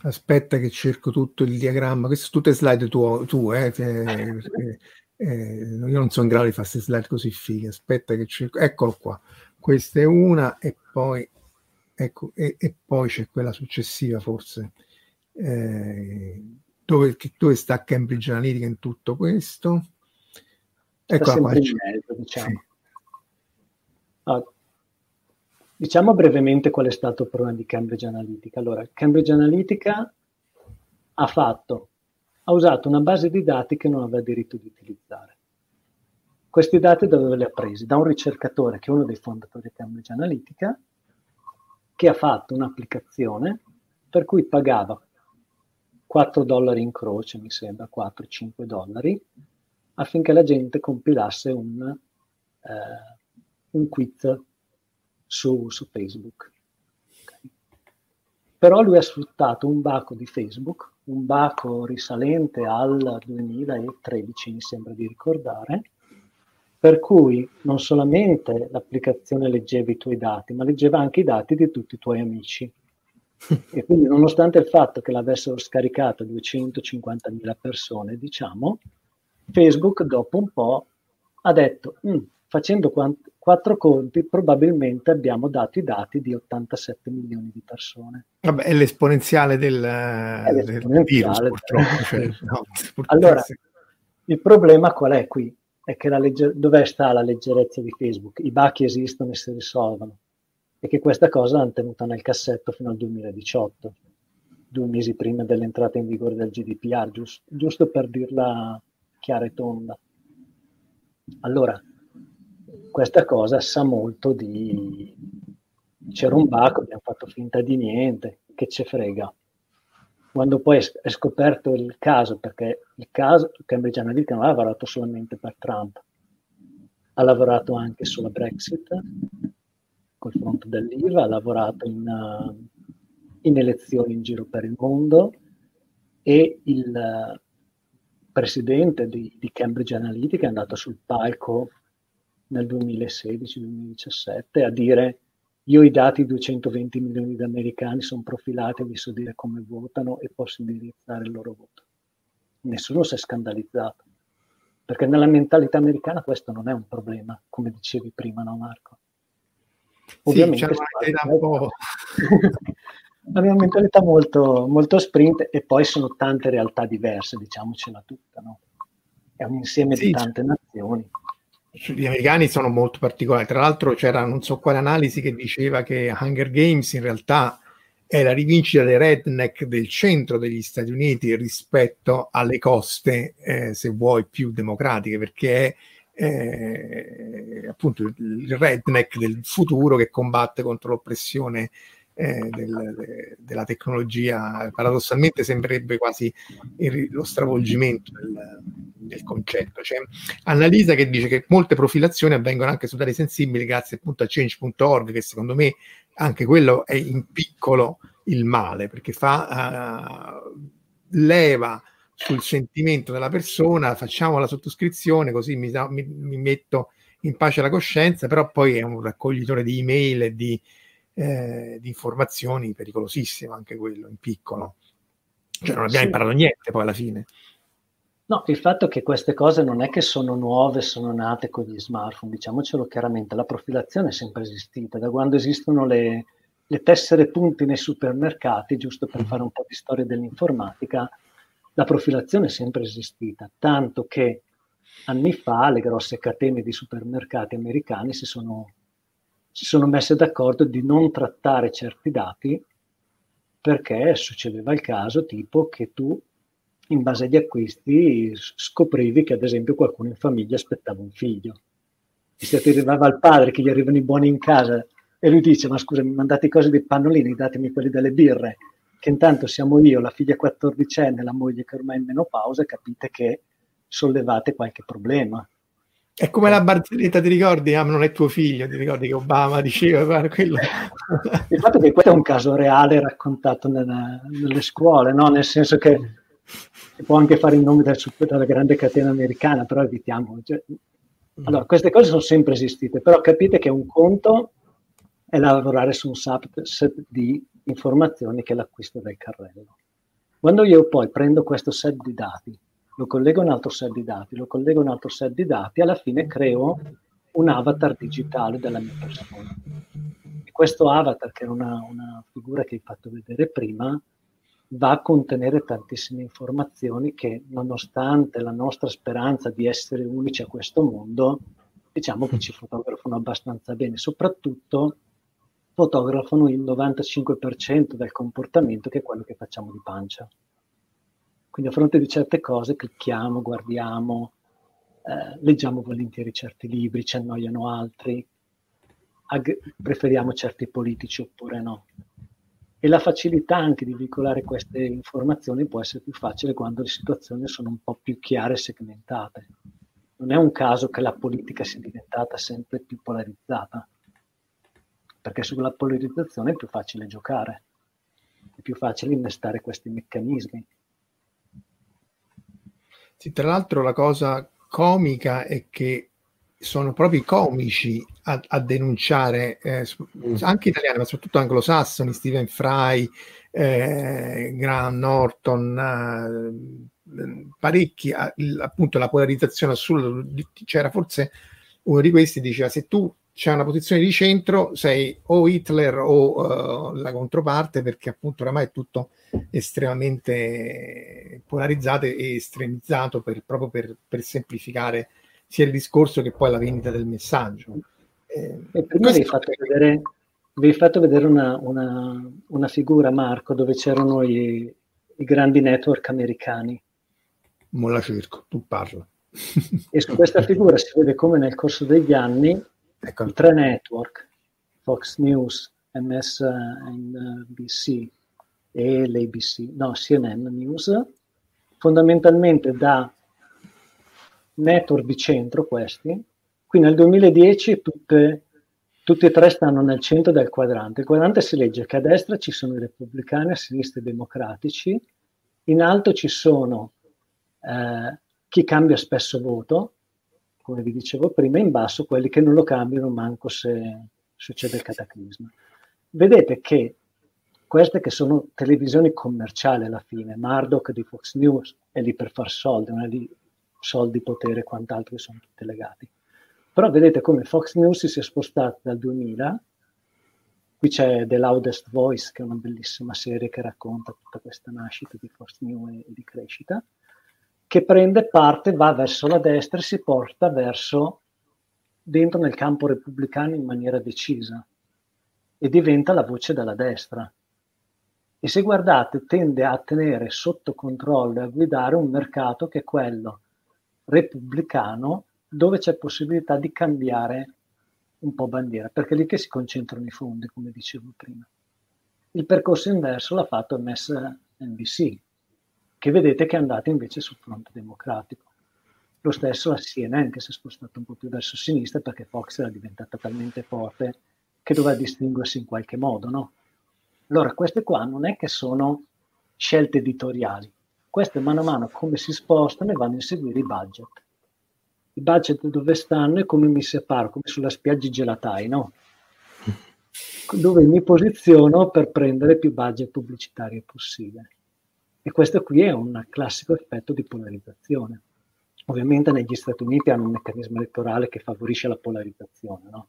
Aspetta che cerco tutto il diagramma, queste sono tutte slide tue, tu, eh, perché, eh, io non sono in grado di fare queste slide così fighe, aspetta che cerco, eccolo qua, questa è una e poi, ecco, e, e poi c'è quella successiva forse, eh, dove, dove sta Cambridge Analytica in tutto questo? Eccola qua. In mezzo, diciamo. Sì. Ah, diciamo brevemente qual è stato il problema di Cambridge Analytica. Allora, Cambridge Analytica ha fatto, ha usato una base di dati che non aveva diritto di utilizzare. Questi dati da dove li ha presi? Da un ricercatore che è uno dei fondatori di Cambridge Analytica, che ha fatto un'applicazione per cui pagava quattro dollari in croce, mi sembra, quattro cinque dollari, affinché la gente compilasse un, eh, un quiz Su, su Facebook. Okay. Però lui ha sfruttato un baco di Facebook, un baco risalente al duemilatredici, mi sembra di ricordare, per cui non solamente l'applicazione leggeva i tuoi dati, ma leggeva anche i dati di tutti i tuoi amici. E quindi, nonostante il fatto che l'avessero scaricato duecentocinquantamila persone, diciamo, Facebook dopo un po' ha detto mm, facendo quattro conti probabilmente abbiamo dato i dati di ottantasette milioni di persone. Vabbè, è l'esponenziale del, è l'esponenziale del virus, del... purtroppo. Cioè, no, allora, il problema qual è qui? È che la legge... dov'è sta la leggerezza di Facebook? I bachi esistono e si risolvono. E che questa cosa l'hanno tenuta nel cassetto fino al duemiladiciotto, due mesi prima dell'entrata in vigore del G D P R, giusto, giusto per dirla chiara e tonda. Allora, questa cosa sa molto di c'era un baco, abbiamo fatto finta di niente, che ce frega. Quando poi è scoperto il caso, perché il caso Cambridge Analytica non ha lavorato solamente per Trump, ha lavorato anche sulla Brexit, col fronte dell'I V A, ha lavorato in, uh, in elezioni in giro per il mondo e il uh, presidente di, di Cambridge Analytica è andato sul palco nel duemilasedici duemiladiciassette, a dire io i dati di duecentoventi milioni di americani sono profilati, vi so dire come votano e posso indirizzare il loro voto. Nessuno si è scandalizzato, perché nella mentalità americana questo non è un problema, come dicevi prima, no Marco? Ovviamente sì, c'è una, po'. La mia mentalità molto, molto sprint, e poi sono tante realtà diverse, diciamocela tutta, no? È un insieme sì, di tante c'è. nazioni. Gli americani sono molto particolari, tra l'altro c'era non so quale analisi che diceva che Hunger Games in realtà è la rivincita dei redneck del centro degli Stati Uniti rispetto alle coste, eh, se vuoi, più democratiche, perché è eh, appunto il redneck del futuro che combatte contro l'oppressione eh, del, della tecnologia. Paradossalmente sembrerebbe quasi il, lo stravolgimento del, del concetto. C'è Annalisa che dice che molte profilazioni avvengono anche su dati sensibili grazie appunto a change punto org, che secondo me anche quello è in piccolo il male, perché fa uh, leva sul sentimento della persona, facciamo la sottoscrizione così mi, mi, mi metto in pace la coscienza, però poi è un raccoglitore di email e di, eh, di informazioni pericolosissimo anche quello, in piccolo. Cioè non abbiamo sì. imparato niente poi alla fine. No, il fatto è che queste cose non è che sono nuove, sono nate con gli smartphone, diciamocelo chiaramente, la profilazione è sempre esistita, da quando esistono le, le tessere punti nei supermercati, giusto per fare un po' di storia dell'informatica. La profilazione è sempre esistita, tanto che anni fa le grosse catene di supermercati americani si sono, si sono messe d'accordo di non trattare certi dati, perché succedeva il caso tipo che tu in base agli acquisti scoprivi che ad esempio qualcuno in famiglia aspettava un figlio, e se ti arrivava il padre che gli arrivano i buoni in casa e lui dice ma scusa mi mandate i cosi dei pannolini, datemi quelli delle birre, che intanto siamo io, la figlia quattordicenne, la moglie che ormai è in menopausa, capite che sollevate qualche problema. È come la barzelletta, ti ricordi? Ah, non è tuo figlio, ti ricordi che Obama diceva quello? Il fatto che questo è un caso reale raccontato nella, nelle scuole, no? Nel senso che si può anche fare il nome del, della grande catena americana, però evitiamo. Cioè, mm. Allora, queste cose sono sempre esistite, però capite che un conto è lavorare su un subset di informazioni che è l'acquisto del carrello. Quando io poi prendo questo set di dati, lo collego a un altro set di dati, lo collego a un altro set di dati, alla fine creo un avatar digitale della mia persona. E questo avatar, che era una, una figura che hai fatto vedere prima, va a contenere tantissime informazioni che, nonostante la nostra speranza di essere unici a questo mondo, diciamo che ci fotografano abbastanza bene, soprattutto fotografano il novantacinque per cento del comportamento, che è quello che facciamo di pancia. Quindi a fronte di certe cose clicchiamo, guardiamo, eh, leggiamo volentieri certi libri, ci annoiano altri, ag- preferiamo certi politici oppure no. E la facilità anche di veicolare queste informazioni può essere più facile quando le situazioni sono un po' più chiare e segmentate. Non è un caso che la politica sia diventata sempre più polarizzata, perché sulla polarizzazione è più facile giocare, è più facile innestare questi meccanismi. Sì, tra l'altro la cosa comica è che sono proprio i comici a, a denunciare, eh, anche italiani, ma soprattutto anglosassoni, Stephen Fry, eh, Graham Norton, eh, parecchi, appunto la polarizzazione assurda, c'era forse uno di questi diceva se tu c'è una posizione di centro, sei o Hitler o uh, la controparte, perché appunto oramai è tutto estremamente polarizzato e estremizzato per, proprio per, per semplificare sia il discorso che poi la vendita del messaggio. Eh, e prima vi hai fatto vedere, vi hai fatto vedere una, una, una figura, Marco, dove c'erano i, i grandi network americani. Non la cerco, tu parla. E su questa figura si vede come nel corso degli anni ecco. I tre network, Fox News, M S N B C e l'A B C, no, C N N News, fondamentalmente da network di centro questi, qui nel duemiladieci tutte, tutti e tre stanno nel centro del quadrante. Il quadrante si legge che a destra ci sono i repubblicani, a sinistra i democratici, in alto ci sono eh, chi cambia spesso voto, come vi dicevo prima, in basso quelli che non lo cambiano manco se succede il cataclisma. Vedete che queste che sono televisioni commerciali alla fine, Murdoch di Fox News è lì per far soldi, non è lì soldi, potere e quant'altro che sono tutti legati. Però vedete come Fox News si sia spostata dal duemila, qui c'è The Loudest Voice che è una bellissima serie che racconta tutta questa nascita di Fox News e di crescita, che prende parte, va verso la destra e si porta verso dentro nel campo repubblicano in maniera decisa e diventa la voce della destra. E se guardate tende a tenere sotto controllo e a guidare un mercato che è quello repubblicano dove c'è possibilità di cambiare un po' bandiera, perché è lì che si concentrano i fondi, come dicevo prima. Il percorso inverso l'ha fatto M S N B C, che vedete che è andata invece sul fronte democratico. Lo stesso la C N N, che si è spostata un po' più verso sinistra, perché Fox era diventata talmente forte che doveva distinguersi in qualche modo, no? Allora, queste qua non è che sono scelte editoriali, queste mano a mano come si spostano e vanno a inseguire i budget. I budget dove stanno e come mi separo, come sulla spiaggia i gelatai, no? Dove mi posiziono per prendere più budget pubblicitario possibile. E questo qui è un classico effetto di polarizzazione. Ovviamente negli Stati Uniti hanno un meccanismo elettorale che favorisce la polarizzazione, no?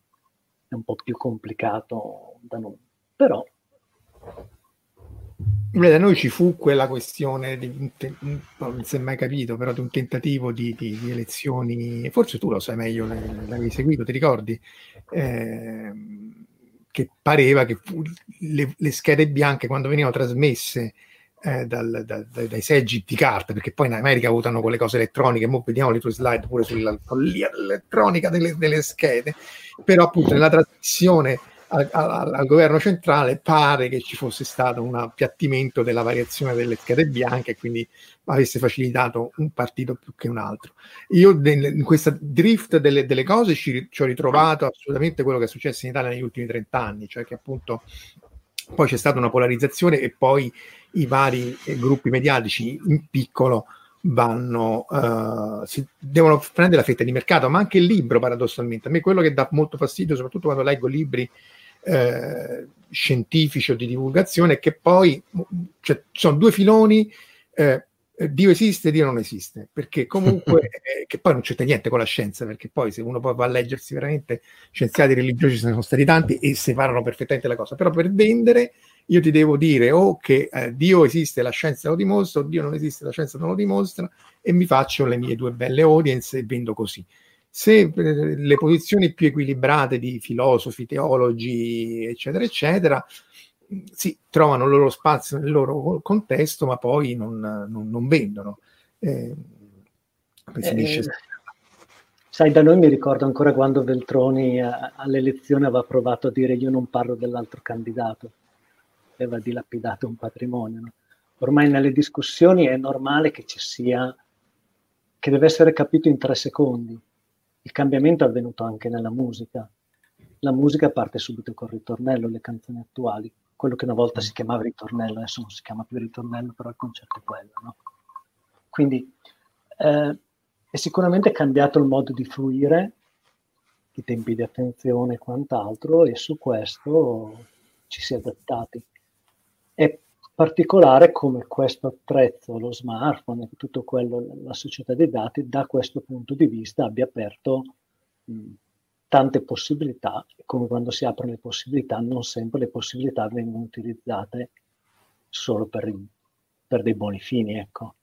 È un po' più complicato da noi, però... Beh, da noi ci fu quella questione, di, non si è mai capito, però di un tentativo di, di, di elezioni, forse tu lo sai meglio, l'avevi seguito, ti ricordi? Eh, che pareva che le, le schede bianche quando venivano trasmesse eh, dal, da, dai seggi di carta, perché poi in America votano con le cose elettroniche, mo vediamo le tue slide pure sulla follia elettronica delle, delle schede, però appunto nella trasmissione... Al, al, al governo centrale pare che ci fosse stato un appiattimento della variazione delle schede bianche e quindi avesse facilitato un partito più che un altro. Io nel, in questa drift delle, delle cose ci, ci ho ritrovato assolutamente quello che è successo in Italia negli ultimi trent'anni, cioè che appunto poi c'è stata una polarizzazione e poi i vari gruppi mediatici in piccolo vanno uh, si devono prendere la fetta di mercato, ma anche il libro paradossalmente. A me quello che dà molto fastidio, soprattutto quando leggo libri Eh, scientifici o di divulgazione, che poi cioè, sono due filoni, eh, Dio esiste e Dio non esiste, perché comunque eh, che poi non c'entra niente con la scienza, perché poi se uno poi va a leggersi veramente scienziati religiosi ce ne sono stati tanti e separano perfettamente la cosa, però per vendere io ti devo dire o oh, che eh, Dio esiste, la scienza lo dimostra, o Dio non esiste, la scienza non lo dimostra, e mi faccio le mie due belle audience e vendo così. Se le posizioni più equilibrate di filosofi, teologi, eccetera, eccetera, sì, trovano il loro spazio nel loro contesto, ma poi non, non, non vendono. Eh, eh, sai, da noi mi ricordo ancora quando Veltroni a, all'elezione aveva provato a dire io non parlo dell'altro candidato, aveva dilapidato un patrimonio. No? Ormai nelle discussioni è normale che ci sia, che deve essere capito in tre secondi. Il cambiamento è avvenuto anche nella musica. La musica parte subito col ritornello, le canzoni attuali. Quello che una volta si chiamava ritornello, adesso non si chiama più ritornello, però il concetto è quello, no? Quindi eh, è sicuramente cambiato il modo di fruire, i tempi di attenzione e quant'altro, e su questo ci si è adattati. È particolare come questo attrezzo, lo smartphone e tutto quello, la società dei dati, da questo punto di vista abbia aperto mh, tante possibilità, come quando si aprono le possibilità, non sempre le possibilità vengono utilizzate solo per, per dei buoni fini, ecco.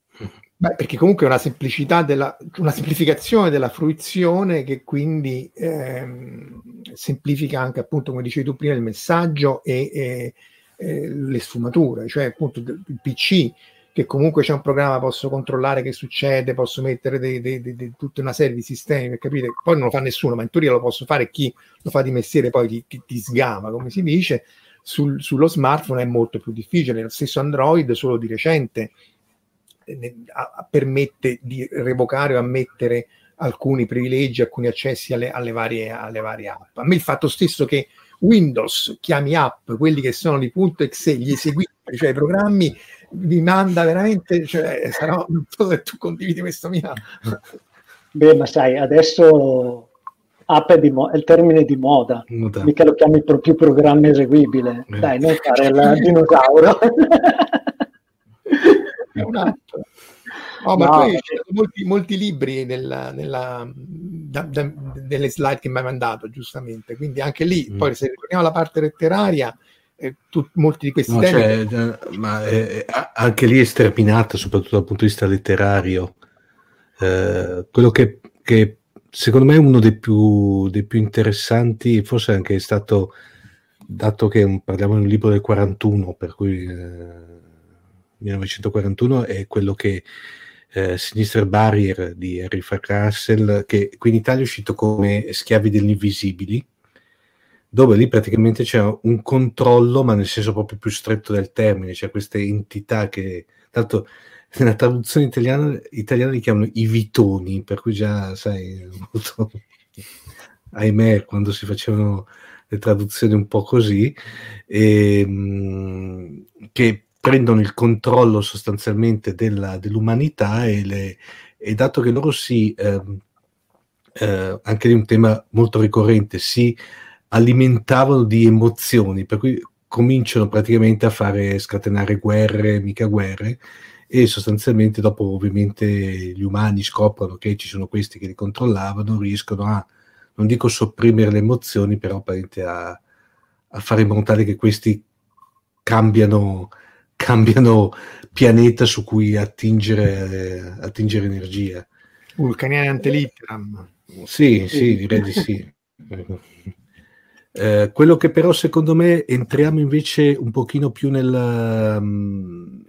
Beh, perché comunque è una semplicità della, una semplificazione della fruizione che quindi ehm, semplifica anche appunto, come dicevi tu prima, il messaggio e, e Eh, le sfumature, cioè appunto il P C che comunque c'è un programma, posso controllare che succede, posso mettere dei, dei, dei, dei, tutta una serie di sistemi per capire, poi non lo fa nessuno, ma in teoria lo posso fare, chi lo fa di mestiere poi ti, ti, ti sgama, come si dice. Sul, sullo smartphone è molto più difficile, lo stesso Android solo di recente eh, ne, a, permette di revocare o ammettere alcuni privilegi, alcuni accessi alle, alle, varie, alle varie app. A me il fatto stesso che Windows chiami app quelli che sono di punto .exe, gli eseguiti, cioè i programmi, vi manda veramente, cioè, sarò, non so se tu condividi questo mio. Beh, ma sai, adesso app è, di mo- è il termine di moda, Nota. Mica lo chiami proprio programma eseguibile, Beh. Dai, non fare il dinosauro. È un app. Oh, ma no, poi c'è molti, molti libri nella, nella, da, da, delle slide che mi hai mandato, giustamente, quindi anche lì, mm. poi se ritorniamo alla parte letteraria, eh, tu, molti di questi no, temi... Cioè, ma eh, anche lì è sterminata, soprattutto dal punto di vista letterario, eh, quello che, che secondo me è uno dei più, dei più interessanti, forse anche è stato, dato che un, parliamo di un libro del quarantuno, per cui... Eh, millenovecentoquarantuno è quello che eh, Sinister Barrier di Henry Farcastle, che qui in Italia è uscito come Schiavi degli Invisibili, dove lì praticamente c'è un controllo, ma nel senso proprio più stretto del termine, cioè queste entità che, tanto nella traduzione italiana, italiana li chiamano i vitoni, per cui già, sai, molto, ahimè, quando si facevano le traduzioni un po' così, e, che prendono il controllo sostanzialmente della, dell'umanità, e, le, e dato che loro si, eh, eh, anche lì un tema molto ricorrente, si alimentavano di emozioni, per cui cominciano praticamente a fare scatenare guerre, mica guerre, e sostanzialmente dopo ovviamente gli umani scoprono che ci sono questi che li controllavano, riescono a, non dico sopprimere le emozioni, però apparentemente a, a fare in modo tale che questi cambiano, cambiano pianeta su cui attingere, eh, attingere energia. Vulcaniani ante litteram. Sì, sì, direi di sì. Eh, quello che però secondo me entriamo invece un pochino più nel um,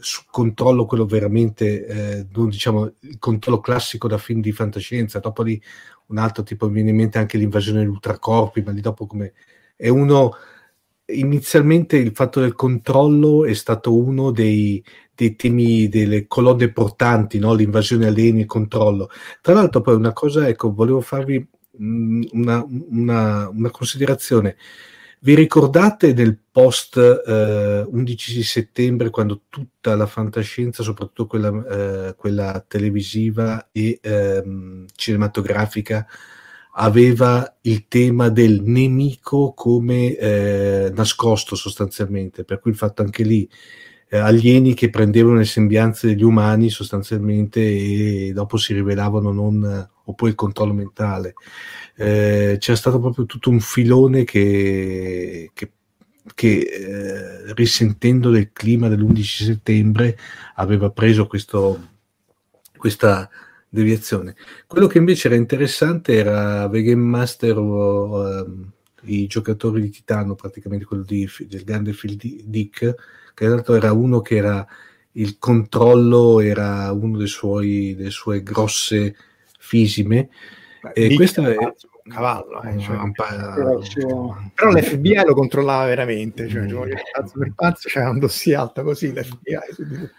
su controllo, quello veramente eh, non diciamo il controllo classico da film di fantascienza, dopo lì un altro tipo mi viene in mente anche l'invasione degli ultracorpi, ma lì dopo come è uno, inizialmente il fatto del controllo è stato uno dei, dei temi, delle colonne portanti, no? L'invasione alieni, il controllo, tra l'altro poi una cosa, ecco, volevo farvi Una, una, una considerazione. Vi ricordate del post eh, undici settembre, quando tutta la fantascienza, soprattutto quella, eh, quella televisiva e ehm, cinematografica, aveva il tema del nemico come eh, nascosto sostanzialmente, per cui il fatto anche lì eh, alieni che prendevano le sembianze degli umani sostanzialmente e dopo si rivelavano non, oppure il controllo mentale, eh, c'era stato proprio tutto un filone che, che, che eh, risentendo del clima dell'undici settembre aveva preso questo, questa deviazione. Quello che invece era interessante era The Game Master, o, um, i giocatori di Titano, praticamente quello di, del grande Phil Dick, che tra l'altro era uno che era, il controllo era uno dei suoi, delle sue grosse fisime. Beh, e questo è un cavallo, eh, cioè, un pa- però, cioè, però l'F B I lo controllava veramente, cioè, cioè pazzo per pazzo, c'era cioè, un dossier alto così l'F B I.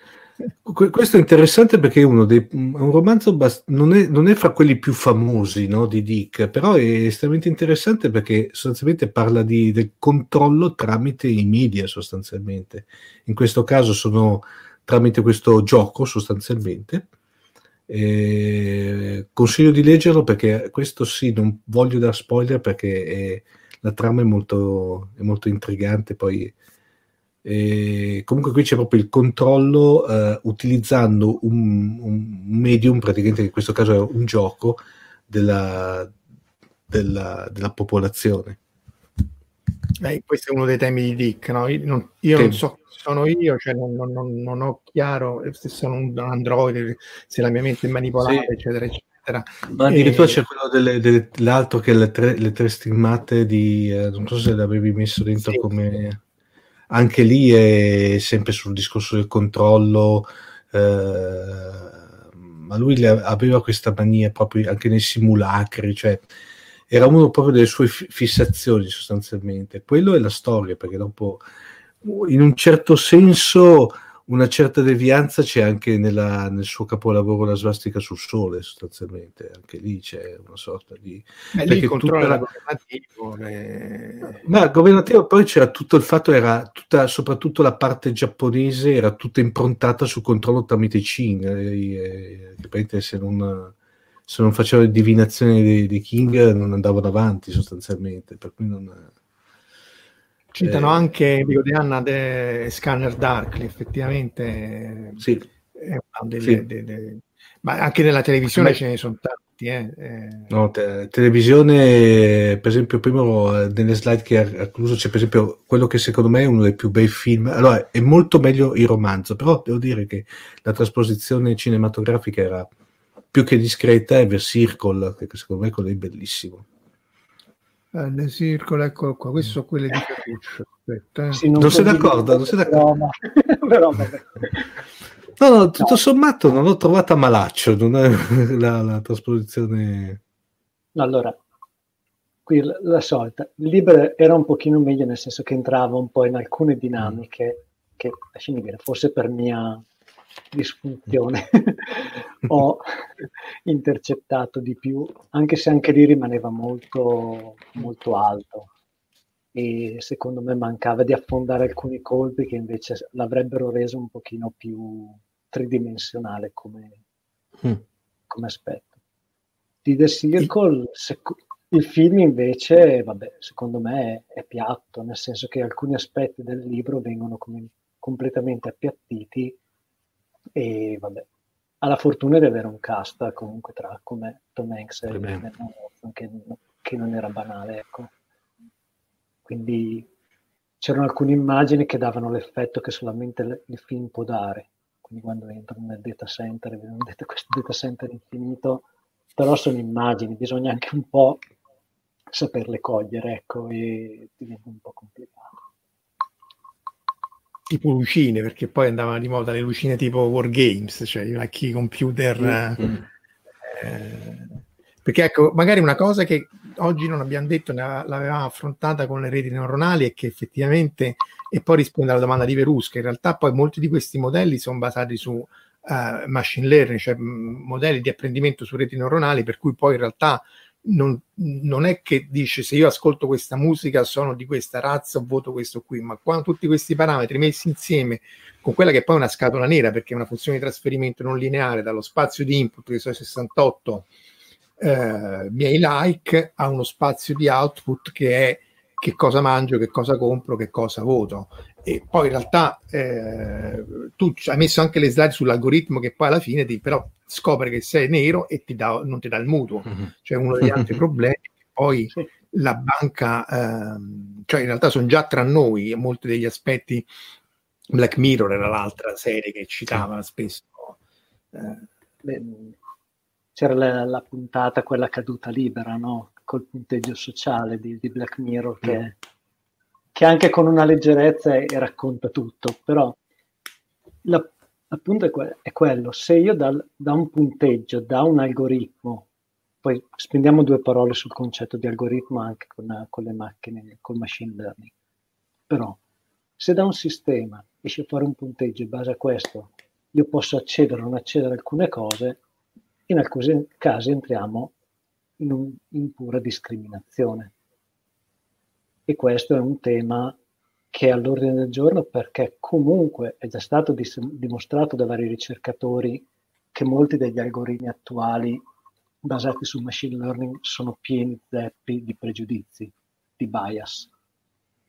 Questo è interessante perché è uno dei, un romanzo bast- non, è, non è fra quelli più famosi, no, di Dick, però è estremamente interessante perché sostanzialmente parla di, del controllo tramite i media sostanzialmente, in questo caso sono tramite questo gioco sostanzialmente. Eh, consiglio di leggerlo perché questo sì, non voglio dar spoiler perché è, la trama è molto, è molto intrigante. Poi eh, comunque qui c'è proprio il controllo eh, utilizzando un, un medium praticamente, che in questo caso è un gioco della, della, della popolazione. Beh, questo è uno dei temi di Dick, no? Io non, io non so chi sono io, cioè non, non, non ho chiaro se sono un androide, se la mia mente è manipolata, sì, eccetera, eccetera. Ma addirittura e... c'è quello delle, delle, l'altro che le tre, le tre stigmate di, eh, non so se l'avevi messo dentro, sì, come... Anche lì è sempre sul discorso del controllo, eh, ma lui aveva questa mania proprio anche nei simulacri, cioè... Era uno proprio delle sue fissazioni sostanzialmente. Quello è la storia, perché dopo, in un certo senso, una certa devianza c'è anche nella, nel suo capolavoro La svastica sul sole, sostanzialmente. Anche lì c'è una sorta di... Beh, perché lì controlla la governativo. Eh... Ma governativo poi c'era tutto il fatto, era tutta, soprattutto la parte giapponese, era tutta improntata sul controllo tramite i Chin, eh, eh, se non... se non faceva le divinazioni dei, dei King non andavano avanti sostanzialmente, per cui non citano eh, anche Vigo De Anna de Scanner Darkly, effettivamente sì, è una delle, sì. De, de... ma anche nella televisione, ma... ce ne sono tanti, eh. Eh... no, te- televisione per esempio, prima nelle slide che ha incluso c'è per esempio quello che secondo me è uno dei più bei film, allora è molto meglio il romanzo, però devo dire che la trasposizione cinematografica era più che discreta, è The Circle, che secondo me quello è bellissimo. Eh, The Circle, eccolo qua, queste sono quelle di Ferruccio. Eh. Sì, non non sei d'accordo? Non sei d'accordo? Però, però, No, no, tutto no. sommato non l'ho trovata malaccio, non è la, la trasposizione... No, allora, qui la, la solita. Il libro era un pochino meglio, nel senso che entrava un po' in alcune dinamiche che, lasciami dire, forse per mia disfunzione ho intercettato di più, anche se anche lì rimaneva molto, molto alto. E secondo me mancava di affondare alcuni colpi che invece l'avrebbero reso un pochino più tridimensionale come, mm. come aspetto. Di The Circle, sec- il film invece, vabbè, secondo me è, è piatto, nel senso che alcuni aspetti del libro vengono com- completamente appiattiti e vabbè, ha la fortuna di avere un cast comunque tra come Tom Hanks e Emma Watson, che, che non era banale, ecco. Quindi c'erano alcune immagini che davano l'effetto che solamente il film può dare. Quindi quando entrano nel data center, vedono questo data center infinito, però sono immagini, bisogna anche un po' saperle cogliere, ecco, e diventa un po' complicato. Tipo lucine, perché poi andavano di moda le lucine tipo Wargames, cioè i vecchi computer... Mm-hmm. Eh... Perché ecco, magari una cosa che oggi non abbiamo detto, l'avevamo affrontata con le reti neuronali, è che effettivamente, e poi risponde alla domanda di Verusca, in realtà poi molti di questi modelli sono basati su uh, machine learning, cioè m- modelli di apprendimento su reti neuronali, per cui poi in realtà non, non è che dice se io ascolto questa musica sono di questa razza o voto questo qui, ma quando tutti questi parametri messi insieme con quella che è poi una scatola nera, perché è una funzione di trasferimento non lineare dallo spazio di input, che sono sessantotto Uh, miei like, a uno spazio di output che è che cosa mangio, che cosa compro, che cosa voto, e poi in realtà eh, tu hai messo anche le slide sull'algoritmo che poi alla fine ti però scopre che sei nero e ti dà, non ti dà il mutuo, mm-hmm. cioè uno degli altri problemi che poi sì. la banca ehm, cioè in realtà sono già tra noi molti degli aspetti. Black Mirror era l'altra serie che citava spesso eh, Beh, c'era la, la puntata, quella caduta libera, no? Col punteggio sociale di, di Black Mirror, che, mm. che anche con una leggerezza e, e racconta tutto, però la, appunto è, que- è quello, se io dal, da un punteggio, da un algoritmo, poi spendiamo due parole sul concetto di algoritmo anche con, con le macchine, col machine learning, però se da un sistema riesci a fare un punteggio in base a questo, io posso accedere o non accedere a alcune cose. In alcuni casi entriamo in, un, in pura discriminazione. E questo è un tema che è all'ordine del giorno perché comunque è già stato dis- dimostrato da vari ricercatori che molti degli algoritmi attuali basati su machine learning sono pieni zeppi di pregiudizi, di bias.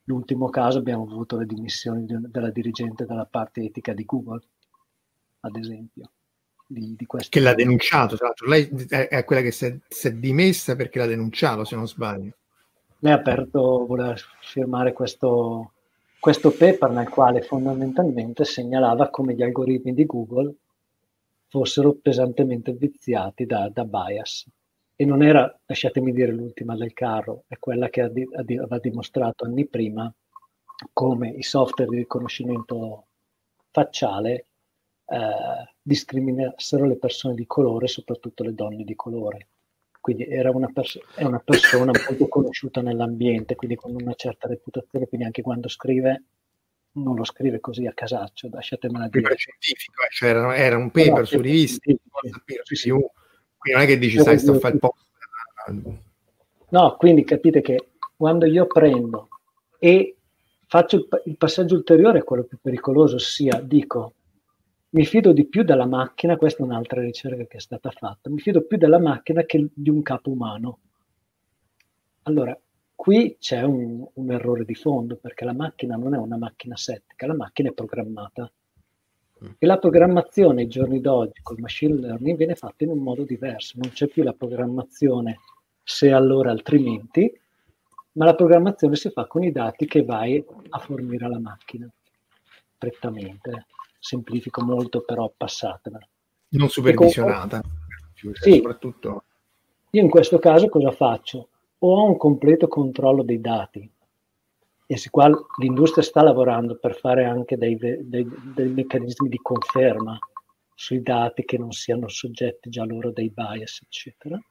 L'ultimo caso abbiamo avuto le dimissioni di, della dirigente della parte etica di Google, ad esempio. Di, di questo. Che l'ha denunciato, tra l'altro lei è quella che si è, si è dimessa perché l'ha denunciato, se non sbaglio. Lei ha aperto, voleva firmare questo, questo paper nel quale fondamentalmente segnalava come gli algoritmi di Google fossero pesantemente viziati da, da bias. E non era, lasciatemi dire, l'ultima del carro, è quella che aveva dimostrato anni prima come i software di riconoscimento facciale Eh, discriminassero le persone di colore, soprattutto le donne di colore. Quindi era una pers- è una persona molto conosciuta nell'ambiente, quindi con una certa reputazione, quindi anche quando scrive non lo scrive così a casaccio, lasciatemela dire. Era scientifico, cioè era, era un paper no, su riviste, sì, sì. Quindi non è che dici sai sto a fare il post. No, quindi capite che quando io prendo e faccio il, il passaggio ulteriore, quello più pericoloso, sia dico mi fido di più della macchina, questa è un'altra ricerca che è stata fatta, mi fido più della macchina che di un capo umano. Allora, qui c'è un, un errore di fondo, perché la macchina non è una macchina settica, la macchina è programmata. E la programmazione ai giorni d'oggi col machine learning viene fatta in un modo diverso, non c'è più la programmazione se allora altrimenti, ma la programmazione si fa con i dati che vai a fornire alla macchina, prettamente. Semplifico molto, però passatemela. Non supervisionata. Con... Sì. Soprattutto... Io in questo caso cosa faccio? O ho un completo controllo dei dati, e su qual l'industria sta lavorando per fare anche dei, dei, dei meccanismi di conferma, sui dati che non siano soggetti già loro dei bias, eccetera.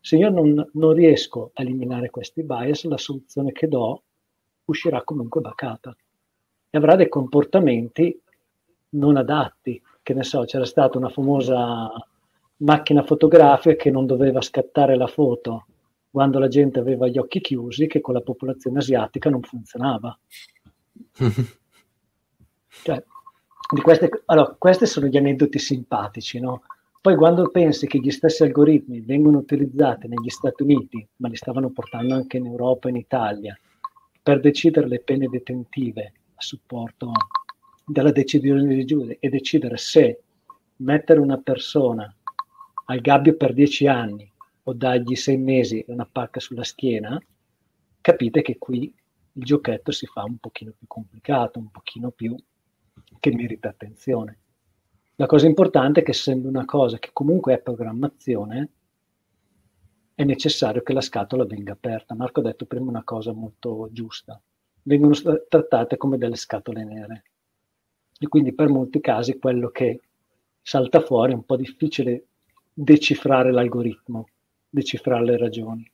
Se io non, non riesco a eliminare questi bias, la soluzione che do uscirà comunque bacata e avrà dei comportamenti non adatti. Che ne so, c'era stata una famosa macchina fotografica che non doveva scattare la foto quando la gente aveva gli occhi chiusi, che con la popolazione asiatica non funzionava. Cioè, di queste, allora, questi sono gli aneddoti simpatici, no? Poi quando pensi che gli stessi algoritmi vengono utilizzati negli Stati Uniti, ma li stavano portando anche in Europa e in Italia, per decidere le pene detentive a supporto della decisione di giudice e decidere se mettere una persona al gabbio per dieci anni o dargli sei mesi e una pacca sulla schiena, capite che qui il giochetto si fa un pochino più complicato, un pochino più che merita attenzione. La cosa importante è che, essendo una cosa che comunque è programmazione, è necessario che la scatola venga aperta. Marco ha detto prima una cosa molto giusta. Vengono trattate come delle scatole nere. E quindi per molti casi quello che salta fuori è un po' difficile decifrare l'algoritmo, decifrare le ragioni.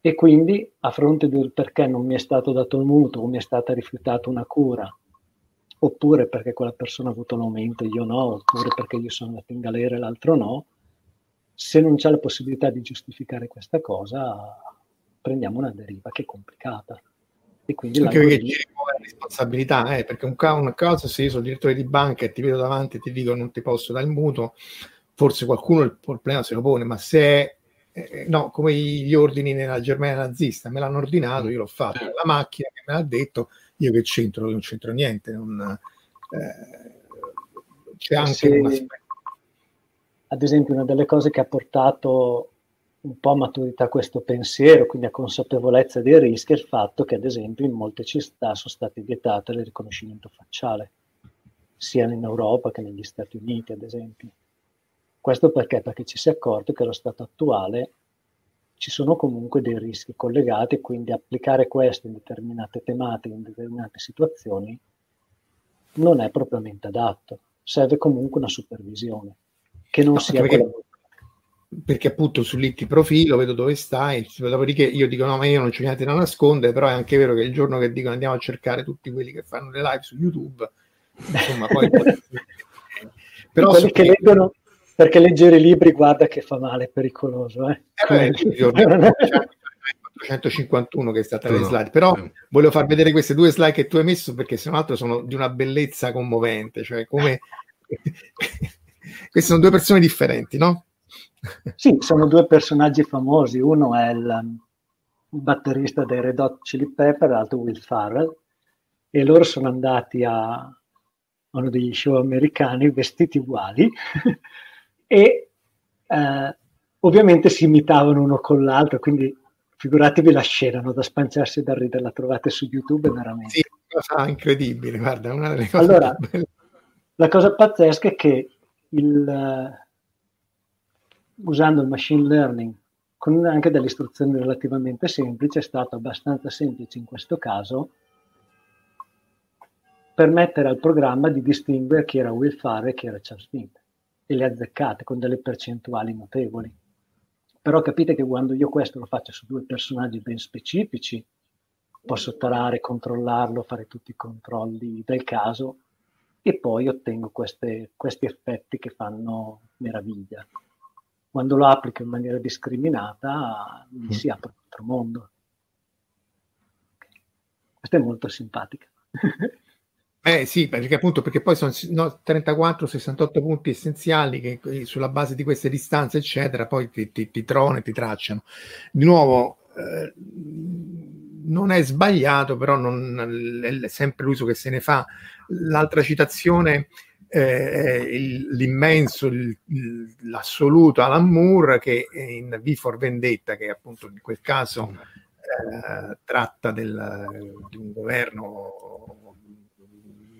E quindi, a fronte del perché non mi è stato dato il mutuo, o mi è stata rifiutata una cura, oppure perché quella persona ha avuto un aumento e io no, oppure perché io sono andato in galera e l'altro no, se non c'è la possibilità di giustificare questa cosa, prendiamo una deriva che è complicata. E quindi anche perché ci rimuove la responsabilità, eh? Perché un ca- una cosa, se io sono direttore di banca e ti vedo davanti e ti dico non ti posso dare il mutuo, forse qualcuno il problema se lo pone, ma se eh, no, come gli ordini nella Germania nazista, me l'hanno ordinato, io l'ho fatto, la macchina che me l'ha detto, io che c'entro, non c'entro niente, non, eh, c'è anche se, un aspetto. Ad esempio, una delle cose che ha portato un po' a maturità questo pensiero, quindi a consapevolezza dei rischi, è il fatto che ad esempio in molte città sono state vietate il riconoscimento facciale, sia in Europa che negli Stati Uniti ad esempio. Questo perché? Perché ci si è accorto che allo stato attuale ci sono comunque dei rischi collegati, quindi applicare questo in determinate tematiche, in determinate situazioni, non è propriamente adatto. Serve comunque una supervisione, che non no, sia perché... quella. Perché appunto su lì ti profilo, vedo dove stai, dopodiché io dico no, ma io non c'ho niente da nascondere, però è anche vero che il giorno che dicono andiamo a cercare tutti quelli che fanno le live su YouTube, insomma poi... però quelli che leggono, perché leggere i libri, guarda che fa male, è pericoloso. Eh? Eh, beh, quattrocentocinquantuno che è stata le slide, però volevo far vedere queste due slide che tu hai messo, perché se non altro sono di una bellezza commovente, cioè come... queste sono due persone differenti, no? Sì, sono due personaggi famosi, uno è il, il batterista dei Red Hot Chili Pepper, l'altro Will Ferrell, e loro sono andati a uno degli show americani vestiti uguali e eh, ovviamente si imitavano uno con l'altro, quindi figuratevi la scena, no? Da spanciarsi da ridere, la trovate su YouTube veramente. Sì, cosa incredibile, guarda, una delle cose. Allora, la cosa pazzesca è che il... usando il machine learning con anche delle istruzioni relativamente semplici, è stato abbastanza semplice in questo caso permettere al programma di distinguere chi era Will Ferrell e chi era Charles Smith, e le azzeccate con delle percentuali notevoli. Però capite che quando io questo lo faccio su due personaggi ben specifici, posso tarare, controllarlo, fare tutti i controlli del caso e poi ottengo queste, questi effetti che fanno meraviglia. Quando lo applico in maniera discriminata, mi si apre un altro mondo. Questa è molto simpatica. Eh sì, perché appunto, perché poi sono no, trentaquattro sessantotto punti essenziali che sulla base di queste distanze, eccetera, poi ti, ti, ti trovano e ti tracciano. Di nuovo, eh, non è sbagliato, però non, è sempre l'uso che se ne fa. L'altra citazione... Eh, il, l'immenso, l'assoluto Alan Moore, che in V for Vendetta, che appunto in quel caso eh, tratta del, di un governo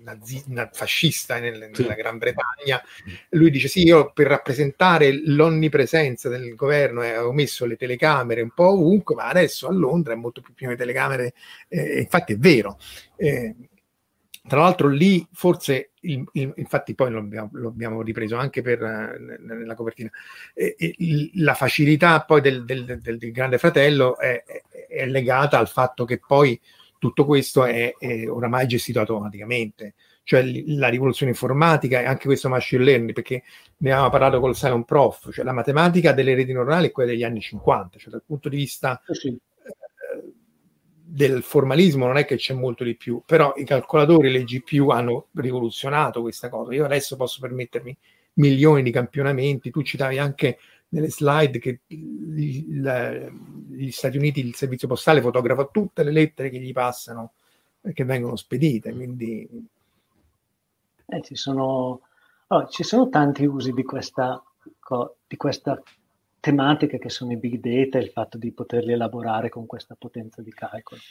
nazi, fascista nel, nella Gran Bretagna, lui dice sì, io per rappresentare l'onnipresenza del governo eh, ho messo le telecamere un po' ovunque, ma adesso a Londra è molto più pieno di telecamere, eh, infatti è vero. Eh, tra l'altro lì forse il, il, infatti poi lo abbiamo, lo abbiamo ripreso anche per, nella copertina, eh, il, la facilità poi del, del, del, del Grande Fratello è, è, è legata al fatto che poi tutto questo è, è oramai gestito automaticamente, cioè la rivoluzione informatica e anche questo machine learning, perché ne avevamo parlato col Silent Prof, cioè la matematica delle reti neuronali è quella degli anni cinquanta, cioè dal punto di vista sì. eh, del formalismo non è che c'è molto di più, però i calcolatori, le G P U hanno rivoluzionato questa cosa. Io adesso posso permettermi milioni di campionamenti, tu citavi anche nelle slide che il, la, gli Stati Uniti, il servizio postale fotografa tutte le lettere che gli passano, che vengono spedite, quindi... Eh, ci, sono, oh, ci sono tanti usi di questa, di questa tematica che sono i big data e il fatto di poterli elaborare con questa potenza di calcolo.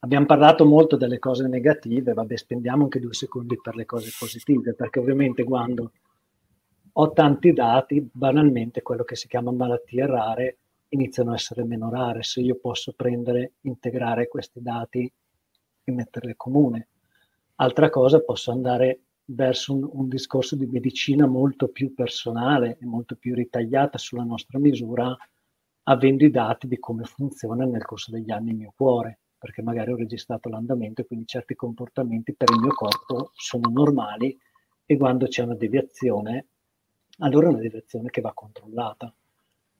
Abbiamo parlato molto delle cose negative, vabbè, spendiamo anche due secondi per le cose positive, perché ovviamente quando ho tanti dati, banalmente quello che si chiama malattie rare iniziano a essere meno rare, se io posso prendere, integrare questi dati e metterli comune. Altra cosa, posso andare verso un, un discorso di medicina molto più personale e molto più ritagliata sulla nostra misura, avendo i dati di come funziona nel corso degli anni il mio cuore, perché magari ho registrato l'andamento e quindi certi comportamenti per il mio corpo sono normali e quando c'è una deviazione, allora è una deviazione che va controllata.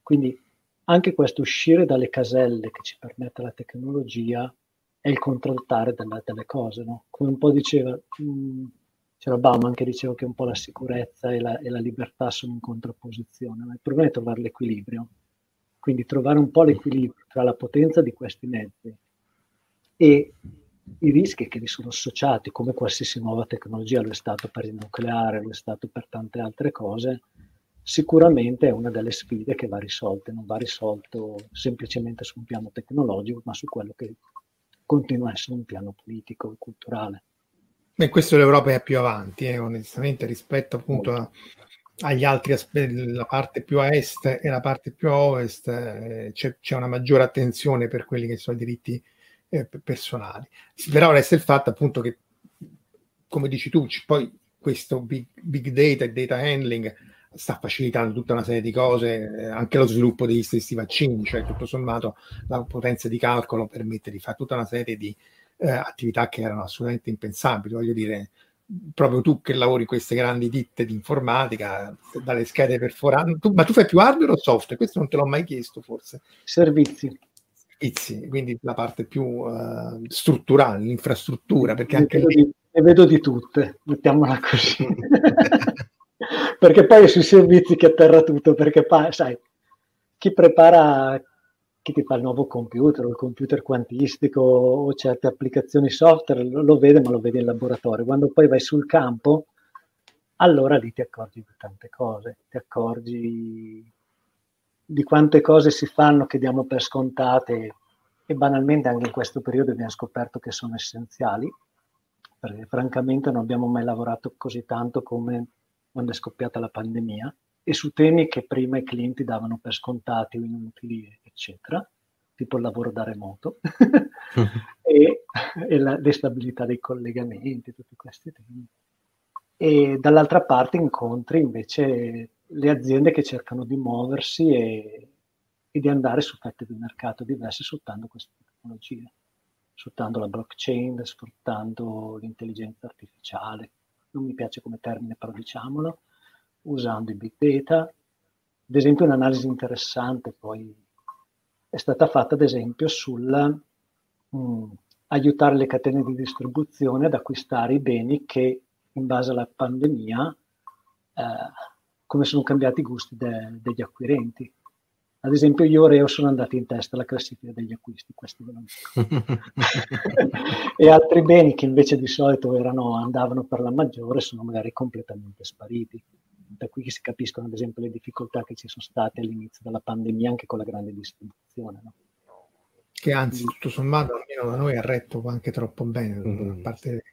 Quindi anche questo uscire dalle caselle che ci permette la tecnologia è il contraltare delle, delle cose, no? Come un po' diceva... Mh, C'era Bauman che diceva che un po' la sicurezza e la, e la libertà sono in contrapposizione, ma il problema è trovare l'equilibrio. Quindi trovare un po' l'equilibrio tra la potenza di questi mezzi e i rischi che vi sono associati, come qualsiasi nuova tecnologia, lo è stato per il nucleare, lo è stato per tante altre cose, sicuramente è una delle sfide che va risolta. Non va risolto semplicemente su un piano tecnologico, ma su quello che continua a essere un piano politico e culturale. E questo l'Europa è più avanti, eh, onestamente, rispetto appunto a, agli altri aspetti, la parte più a est e la parte più a ovest, eh, c'è, c'è una maggiore attenzione per quelli che sono i diritti eh, personali. Però resta il fatto appunto che, come dici tu, poi questo big, big data e data handling sta facilitando tutta una serie di cose, eh, anche lo sviluppo degli stessi vaccini, cioè tutto sommato la potenza di calcolo permette di fare tutta una serie di Eh, attività che erano assolutamente impensabili. Voglio dire, proprio tu che lavori in queste grandi ditte di informatica, dalle schede perforate, tu, ma tu fai più hardware o software? Questo non te l'ho mai chiesto, forse. Servizi. Servizi, quindi la parte più uh, strutturale, l'infrastruttura, perché ne anche vedo lì... di, ne vedo di tutte, mettiamola così. Perché poi è sui servizi che atterra tutto, perché pa- sai, chi prepara... chi ti fa il nuovo computer o il computer quantistico o certe applicazioni software lo vede, ma lo vede in laboratorio. Quando poi vai sul campo, allora lì ti accorgi di tante cose, ti accorgi di quante cose si fanno che diamo per scontate e banalmente anche in questo periodo abbiamo scoperto che sono essenziali, perché francamente non abbiamo mai lavorato così tanto come quando è scoppiata la pandemia, e su temi che prima i clienti davano per scontati o inutili, eccetera, tipo il lavoro da remoto e, e la, l'estabilità dei collegamenti, tutti questi temi. E dall'altra parte incontri invece le aziende che cercano di muoversi e, e di andare su fette di mercato diverse sfruttando queste tecnologie, sfruttando la blockchain, sfruttando l'intelligenza artificiale. Non mi piace come termine, però diciamolo. Usando i big data, ad esempio un'analisi interessante poi è stata fatta ad esempio sul mh, aiutare le catene di distribuzione ad acquistare i beni che in base alla pandemia, eh, come sono cambiati i gusti de- degli acquirenti. Ad esempio io e Oreo sono andati in testa alla classifica degli acquisti, questo ve lo dico. E altri beni che invece di solito erano, andavano per la maggiore sono magari completamente spariti. Da qui che si capiscono ad esempio le difficoltà che ci sono state all'inizio della pandemia anche con la grande distribuzione, no? Che anzi tutto sommato almeno da noi ha retto anche troppo bene, mm. a parte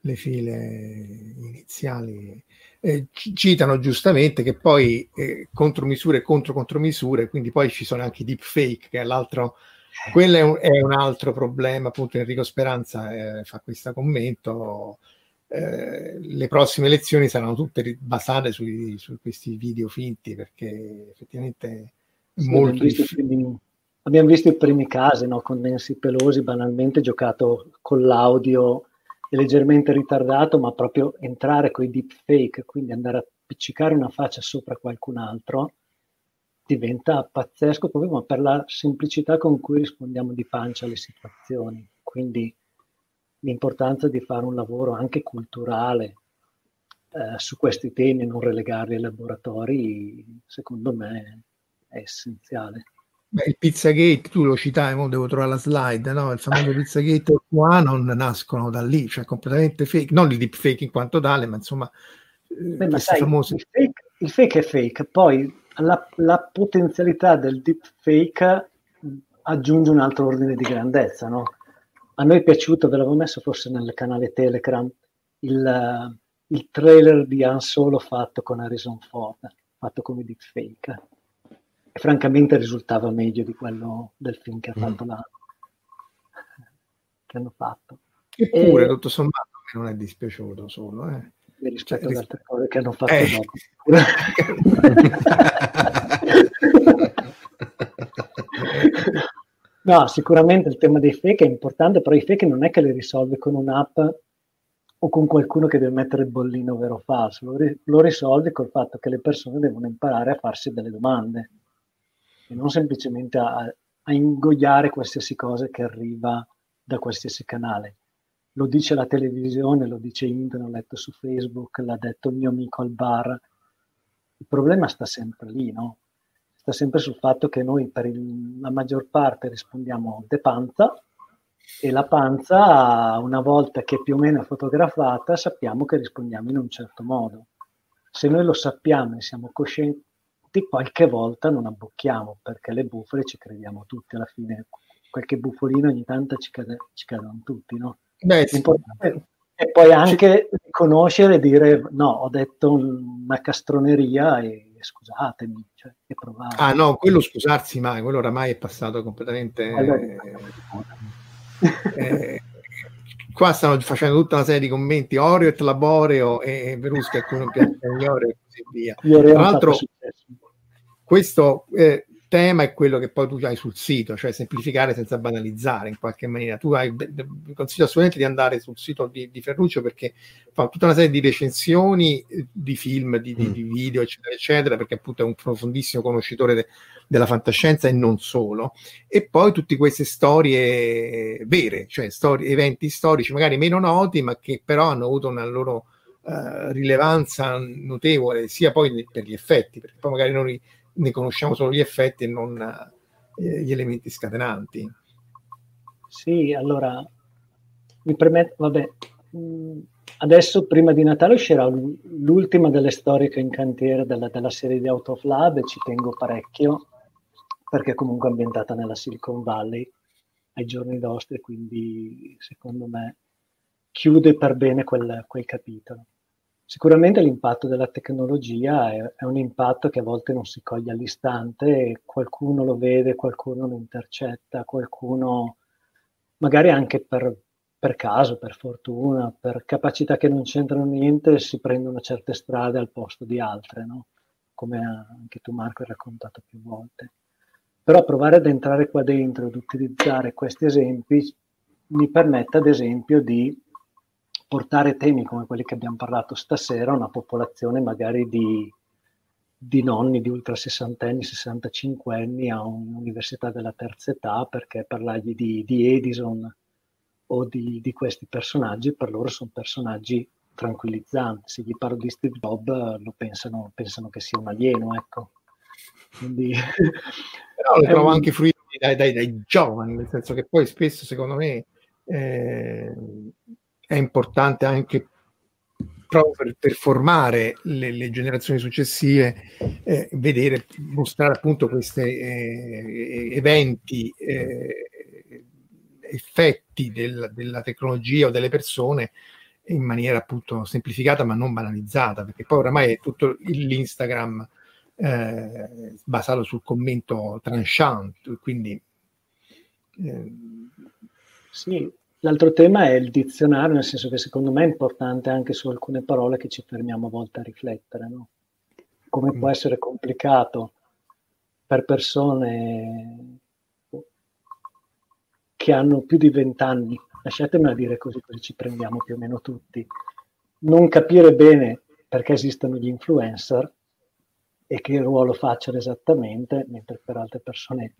le file iniziali. Eh, citano giustamente che poi eh, contromisure contro contromisure, quindi poi ci sono anche i deepfake che è l'altro, quello è un, è un altro problema, appunto Enrico Speranza eh, fa questo commento. eh, le prossime elezioni saranno tutte basate su, su questi video finti, perché effettivamente è sì, molto difficile. Abbiamo visto i primi casi, no? Con Nancy Pelosi, banalmente giocato con l'audio leggermente ritardato, ma proprio entrare con i deepfake, quindi andare a appiccicare una faccia sopra qualcun altro, diventa pazzesco proprio ma per la semplicità con cui rispondiamo di pancia alle situazioni. Quindi l'importanza di fare un lavoro anche culturale eh, su questi temi e non relegarli ai laboratori, secondo me, è essenziale. Beh, il Pizzagate, tu lo citavi, mo devo trovare la slide, no? Il famoso Pizzagate o QAnon nascono da lì, cioè completamente fake, non il deepfake in quanto tale, ma insomma. Beh, ma sai, famosi... il, fake, il fake è fake, poi la, la potenzialità del deepfake aggiunge un altro ordine di grandezza, no? A noi è piaciuto, ve l'avevo messo forse nel canale Telegram, il, il trailer di Han Solo fatto con Harrison Ford, fatto come deepfake. E francamente risultava meglio di quello del film che ha fatto mm. la, che hanno fatto. Eppure, e, tutto sommato, non è dispiaciuto solo, eh. rispetto cioè, ad altre cose che hanno fatto eh. dopo. No, sicuramente il tema dei fake è importante, però i fake non è che li risolve con un'app o con qualcuno che deve mettere il bollino vero o falso, lo, ri- lo risolve col fatto che le persone devono imparare a farsi delle domande e non semplicemente a, a ingoiare qualsiasi cosa che arriva da qualsiasi canale. Lo dice la televisione, lo dice internet, l'ho letto su Facebook, l'ha detto il mio amico al bar. Il problema sta sempre lì, no? Sta sempre sul fatto che noi per il, la maggior parte rispondiamo de panza, e la panza, una volta che più o meno è fotografata, sappiamo che rispondiamo in un certo modo. Se noi lo sappiamo e siamo coscienti, qualche volta non abbocchiamo, perché le bufale ci crediamo tutti alla fine. Qualche bufolino ogni tanto ci, cade, ci cadono tutti, no? Beh, sì. E poi anche riconoscere e dire no, ho detto una castroneria e scusatemi, cioè, e provare. Ah no, quello scusarsi mai, quello oramai è passato completamente. Allora, eh, eh, qua stanno facendo tutta una serie di commenti, Oreo et laboreo e Verusca, che non piace gli Oreo e così via. Tra l'altro questo eh, tema è quello che poi tu hai sul sito, cioè semplificare senza banalizzare in qualche maniera. Tu hai, consiglio assolutamente di andare sul sito di, di Ferruccio, perché fa tutta una serie di recensioni di film, di, di, di video, eccetera, eccetera, perché appunto è un profondissimo conoscitore de, della fantascienza e non solo. E poi tutte queste storie vere, cioè storie, eventi storici magari meno noti, ma che però hanno avuto una loro uh, rilevanza notevole, sia poi per gli effetti, perché poi magari non li, ne conosciamo solo gli effetti e non eh, gli elementi scatenanti. Sì, allora, mi permetto, vabbè, adesso prima di Natale uscirà l'ultima delle storie che ho in cantiere della, della serie di Out of Lab, e ci tengo parecchio, perché è comunque ambientata nella Silicon Valley, ai giorni nostri, quindi secondo me chiude per bene quel, quel capitolo. Sicuramente l'impatto della tecnologia è, è un impatto che a volte non si coglie all'istante, qualcuno lo vede, qualcuno lo intercetta, qualcuno magari anche per, per caso, per fortuna, per capacità che non c'entrano niente, si prendono certe strade al posto di altre, no? Come anche tu, Marco, hai raccontato più volte. Però provare ad entrare qua dentro, ad utilizzare questi esempi, mi permette ad esempio di portare temi come quelli che abbiamo parlato stasera a una popolazione magari di, di nonni, di ultra sessantenni, sessantacinquenni, a un'università della terza età, perché parlargli di, di Edison o di, di questi personaggi, per loro sono personaggi tranquillizzanti. Se gli parlo di Steve Jobs lo pensano, pensano che sia un alieno, ecco. Quindi, però lo trovo un... anche fruito dai, dai, dai giovani, nel senso che poi spesso, secondo me, eh... è importante anche proprio per, per formare le, le generazioni successive, eh, vedere, mostrare appunto questi eh, eventi, eh, effetti del, della tecnologia o delle persone in maniera appunto semplificata ma non banalizzata, perché poi oramai è tutto l'Instagram eh, basato sul commento tranchant, quindi... Eh, sì. L'altro tema è il dizionario, nel senso che secondo me è importante anche su alcune parole che ci fermiamo a volte a riflettere, no? Come mm. può essere complicato per persone che hanno più di vent'anni, lasciatemela dire così, così ci prendiamo più o meno tutti, non capire bene perché esistono gli influencer e che ruolo facciano esattamente, mentre per altre persone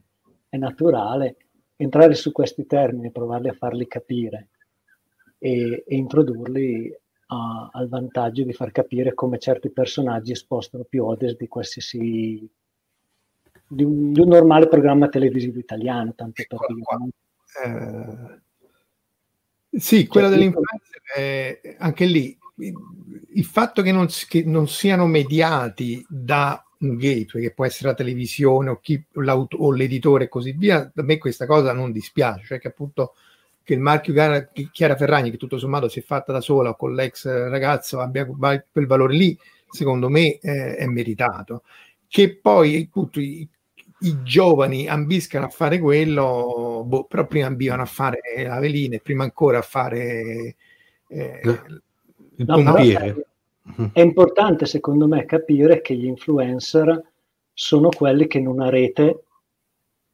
è naturale. Entrare su questi termini, provarli a farli capire e, e introdurli a, al vantaggio di far capire come certi personaggi spostano più audience di qualsiasi di un, di un normale programma televisivo italiano, tanto per dire. Eh, sì, quella dell'influencer è anche lì. Il fatto che non, che non siano mediati da un gateway, che può essere la televisione o, chi, o l'editore e così via, a me questa cosa non dispiace, cioè che appunto che il marchio Chiara, Chiara Ferragni, che tutto sommato si è fatta da sola o con l'ex ragazzo, abbia quel valore lì, secondo me eh, è meritato. Che poi appunto, i, i giovani ambiscano a fare quello, boh, però prima ambivano a fare la velina e prima ancora a fare eh, il pompiere. È importante, secondo me, capire che gli influencer sono quelli che in una rete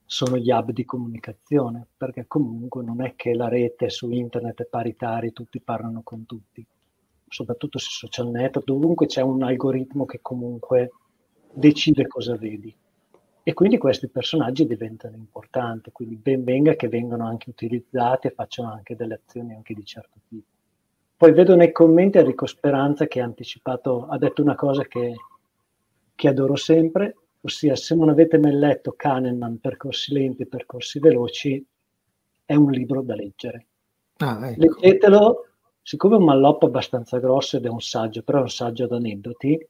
sono gli hub di comunicazione, perché comunque non è che la rete su internet è paritaria, tutti parlano con tutti, soprattutto sui social network, dovunque c'è un algoritmo che comunque decide cosa vedi. E quindi questi personaggi diventano importanti, quindi ben venga che vengano anche utilizzati e facciano anche delle azioni anche di certo tipo. Poi vedo nei commenti Enrico Speranza che ha anticipato, ha detto una cosa che, che adoro sempre, ossia se non avete mai letto Kahneman, Percorsi lenti, percorsi veloci, è un libro da leggere. Ah, ecco. Leggetelo, siccome è un malloppo abbastanza grosso ed è un saggio, però è un saggio ad aneddoti,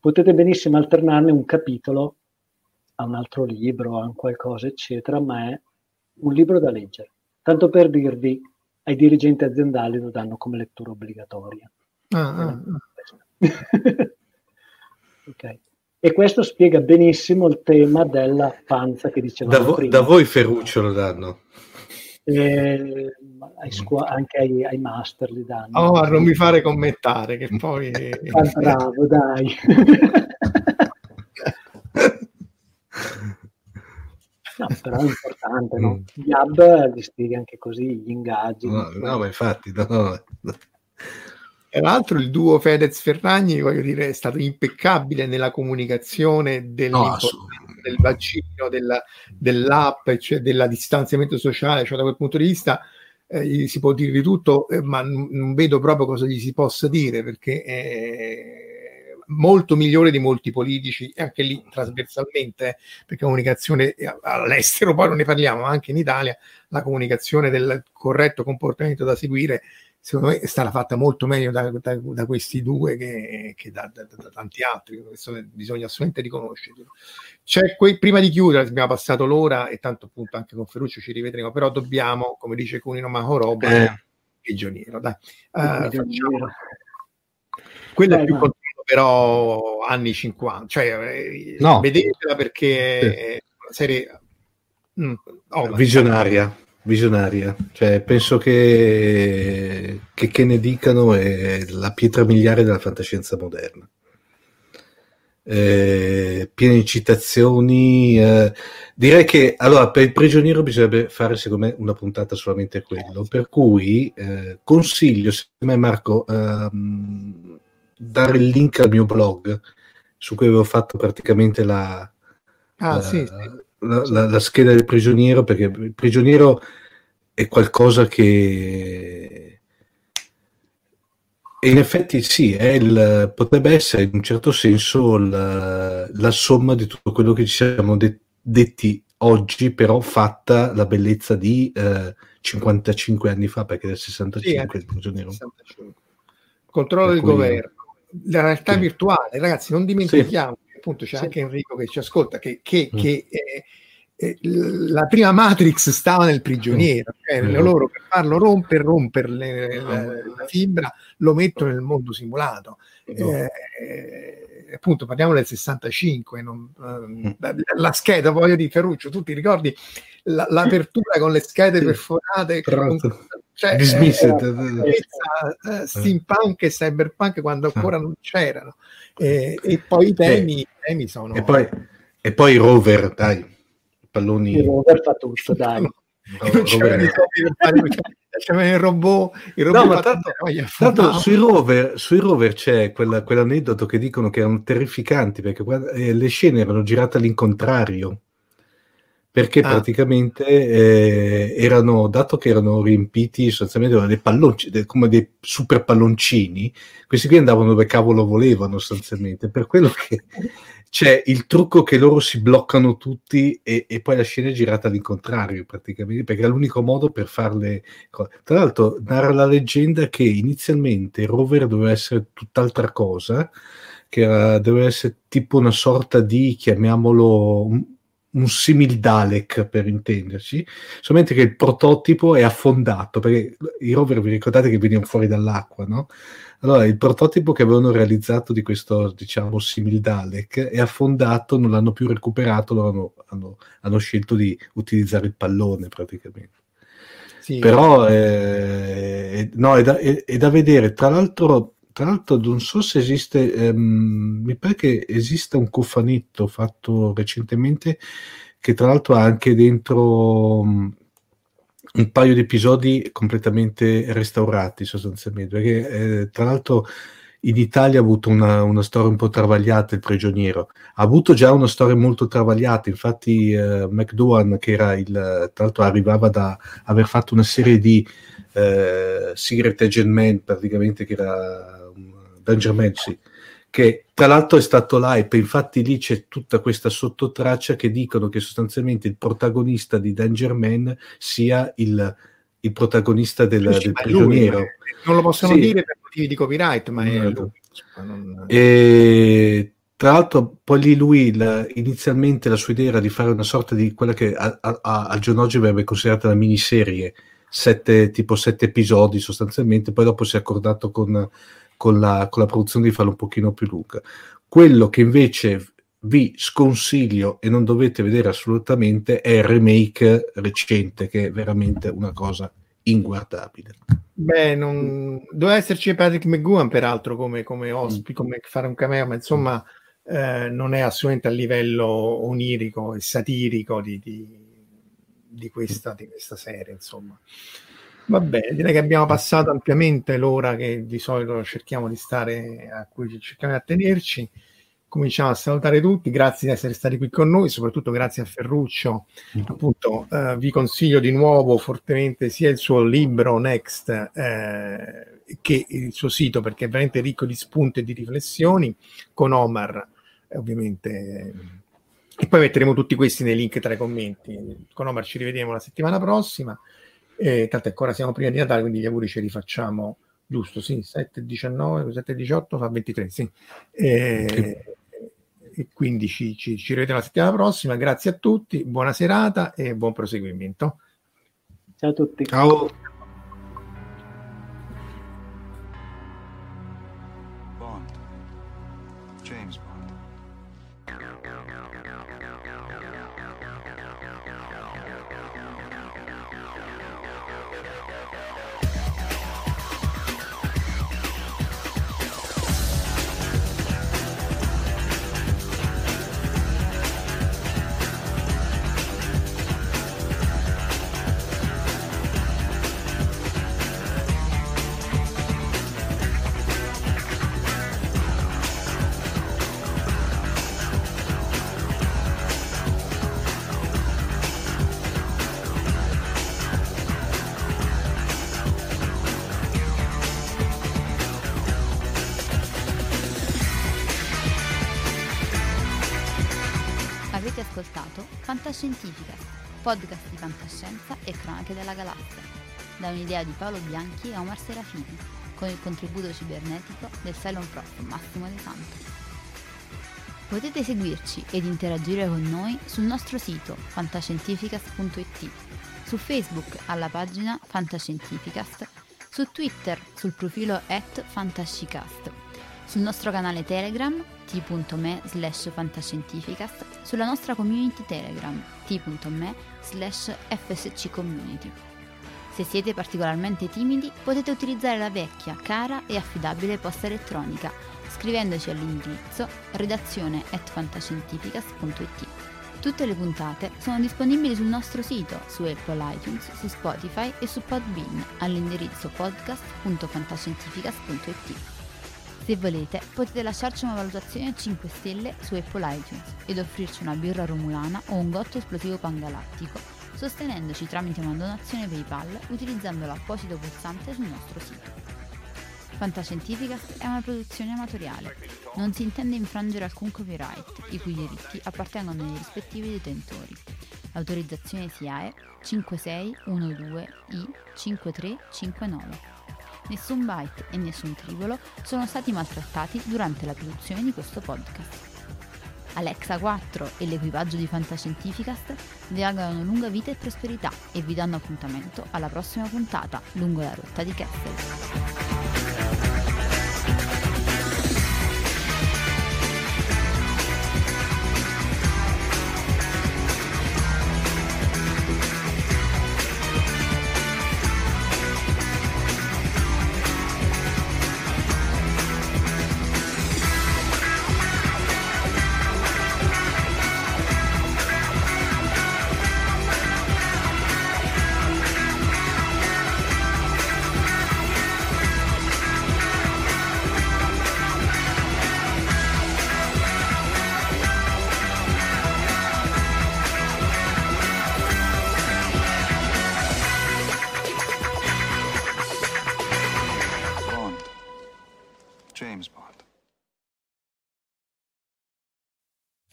potete benissimo alternarne un capitolo a un altro libro, a un qualcosa, eccetera, ma è un libro da leggere. Tanto per dirvi, ai dirigenti aziendali lo danno come lettura obbligatoria. Ah, ah, okay. E questo spiega benissimo il tema della panza che dicevamo da vo- prima. Da voi Ferruccio lo danno? Eh, ai scu- anche ai, ai master li danno. Oh, non mi fare commentare che poi... Ah, bravo, dai. No, però è importante, no? Gli hub li spiega anche così, gli ingaggi. No, no, ma infatti, no, no. Tra l'altro il duo Fedez-Ferragni, voglio dire, è stato impeccabile nella comunicazione del, no, del vaccino, della, dell'app, cioè del distanziamento sociale, cioè da quel punto di vista eh, si può dire di tutto, eh, ma n- non vedo proprio cosa gli si possa dire, perché è molto migliore di molti politici, anche lì trasversalmente, perché comunicazione all'estero, poi non ne parliamo, anche in Italia la comunicazione del corretto comportamento da seguire secondo me è stata fatta molto meglio da, da, da questi due che, che da, da, da tanti altri, questo bisogna assolutamente riconoscerlo. C'è quei, prima di chiudere, abbiamo passato l'ora e tanto appunto anche con Ferruccio ci rivedremo, però dobbiamo, come dice Cunino Marco Robba, eh. prigioniero, dai. Uh, facciamo. Quello è più no. Però anni cinquanta, cioè no. Vedetela perché è una serie mm, oh, visionaria, visionaria, cioè penso che, che che ne dicano è la pietra miliare della fantascienza moderna, eh, piena di citazioni, eh. Direi che allora per il prigioniero bisognerebbe fare secondo me una puntata solamente quello, per cui eh, consiglio secondo me Marco ehm, dare il link al mio blog su cui avevo fatto praticamente la, ah, la, sì, sì. La, la, la scheda del prigioniero, perché il prigioniero è qualcosa che e in effetti sì è il, potrebbe essere in un certo senso la, la somma di tutto quello che ci siamo de- detti oggi, però fatta la bellezza di eh, cinquantacinque anni fa, perché del sessantacinque sì, il prigioniero sessantacinque. Controllo per del cui... governo, la realtà sì. virtuale, ragazzi, non dimentichiamo sì. appunto c'è sì. anche Enrico che ci ascolta che, che, mm. che eh, eh, la prima Matrix stava nel prigioniero, cioè mm. loro per farlo rompere romper la, la fibra lo mettono nel mondo simulato, eh, eh, appunto parliamo del sessantacinque non, eh, la, la scheda, voglio dire Ferruccio, tu ti ricordi la, l'apertura con le schede sì. perforate con, cioè, eh, steampunk e cyberpunk quando ancora non c'erano, eh, e poi i temi, eh, temi sono e poi, e poi rover, dai, palloni, il rover fa tutto, dai. No, non c'erano i soldi, c'erano il robot, il robot no, ma tanto, tanto sui rover sui rover c'è quella, quell'aneddoto che dicono che erano terrificanti perché guarda, eh, le scene erano girate all'incontrario perché ah. praticamente eh, erano, dato che erano riempiti sostanzialmente da dei palloncini, come dei super palloncini, questi qui andavano dove cavolo volevano sostanzialmente, per quello che c'è il trucco che loro si bloccano tutti e, e poi la scena è girata all'incontrario praticamente, perché è l'unico modo per farle. Tra l'altro narra la leggenda che inizialmente il rover doveva essere tutt'altra cosa, che era, doveva essere tipo una sorta di, chiamiamolo, un, un simil Dalek per intenderci, solamente che il prototipo è affondato, perché i rover vi ricordate che venivano fuori dall'acqua, no? Allora il prototipo che avevano realizzato di questo, diciamo, simil Dalek è affondato, non l'hanno più recuperato, loro hanno, hanno, hanno scelto di utilizzare il pallone praticamente. Sì. Però eh, no, è da, è, è da vedere, tra l'altro tra l'altro non so se esiste, ehm, mi pare che esista un cofanetto fatto recentemente che tra l'altro ha anche dentro um, un paio di episodi completamente restaurati sostanzialmente, perché eh, tra l'altro in Italia ha avuto una, una storia un po' travagliata il prigioniero, ha avuto già una storia molto travagliata, infatti eh, McGoohan, che era il, tra l'altro arrivava da aver fatto una serie di eh, Secret Agent Man praticamente, che era Danger Man, sì, che tra l'altro è stato live, infatti lì c'è tutta questa sottotraccia che dicono che sostanzialmente il protagonista di Danger Man sia il, il protagonista del, del prigioniero. Lui, non lo possono sì. dire per motivi di copyright, ma è lui. E tra l'altro poi lì lui la, inizialmente la sua idea era di fare una sorta di quella che a, a, al giorno d'oggi verrebbe considerata una miniserie, sette, tipo sette episodi sostanzialmente, poi dopo si è accordato con Con la, con la produzione di farlo un pochino più lunga. Quello che invece vi sconsiglio e non dovete vedere assolutamente è il remake recente, che è veramente una cosa inguardabile. Beh, non... doveva esserci Patrick McGoohan peraltro come, come ospite, come fare un cameo, ma insomma eh, non è assolutamente a livello onirico e satirico di, di, di, questa, di questa serie, insomma. Va bene, direi che abbiamo passato ampiamente l'ora che di solito cerchiamo di stare, a cui cerchiamo di attenerci. Cominciamo a salutare tutti, grazie di essere stati qui con noi, soprattutto grazie a Ferruccio. Appunto, eh, vi consiglio di nuovo fortemente sia il suo libro Next eh, che il suo sito, perché è veramente ricco di spunti e di riflessioni, con Omar, eh, ovviamente. E poi metteremo tutti questi nei link tra i commenti. Con Omar ci rivediamo la settimana prossima. Eh, tanto ancora siamo prima di Natale, quindi gli auguri ce li facciamo, giusto? Sì, sette diciannove, sette diciotto fa ventitré, sì. Eh, e quindi ci, ci, ci rivediamo la settimana prossima. Grazie a tutti, buona serata e buon proseguimento. Ciao a tutti. Ciao. Bond. James Bond. Scientifica, podcast di fantascienza e cronache della galassia, da un'idea di Paolo Bianchi e Omar Serafini, con il contributo cibernetico del Cylon Prof Massimo De Santo. Potete seguirci ed interagire con noi sul nostro sito fantascientificast punto it, su Facebook alla pagina Fantascientificast, su Twitter sul profilo at fantascicast, sul nostro canale Telegram t punto me slash fantascientificast, sulla nostra community Telegram t punto me slash fsccommunity. Se siete particolarmente timidi, potete utilizzare la vecchia, cara e affidabile posta elettronica scrivendoci all'indirizzo redazione chiocciola fantascientificas punto it. Tutte le puntate sono disponibili sul nostro sito, su Apple iTunes, su Spotify e su Podbean all'indirizzo podcast punto fantascientificas punto it. Se volete, potete lasciarci una valutazione a cinque stelle su Apple iTunes ed offrirci una birra romulana o un gotto esplosivo pangalattico, sostenendoci tramite una donazione PayPal utilizzando l'apposito pulsante sul nostro sito. Fantascientificast è una produzione amatoriale, non si intende infrangere alcun copyright, i cui diritti appartengono ai rispettivi detentori. L'autorizzazione S I A E cinque sei uno due I cinque tre cinque nove. Nessun byte e nessun tribolo sono stati maltrattati durante la produzione di questo podcast. Alexa quattro e l'equipaggio di Fantascientificast vi augurano lunga vita e prosperità e vi danno appuntamento alla prossima puntata lungo la rotta di Kessel.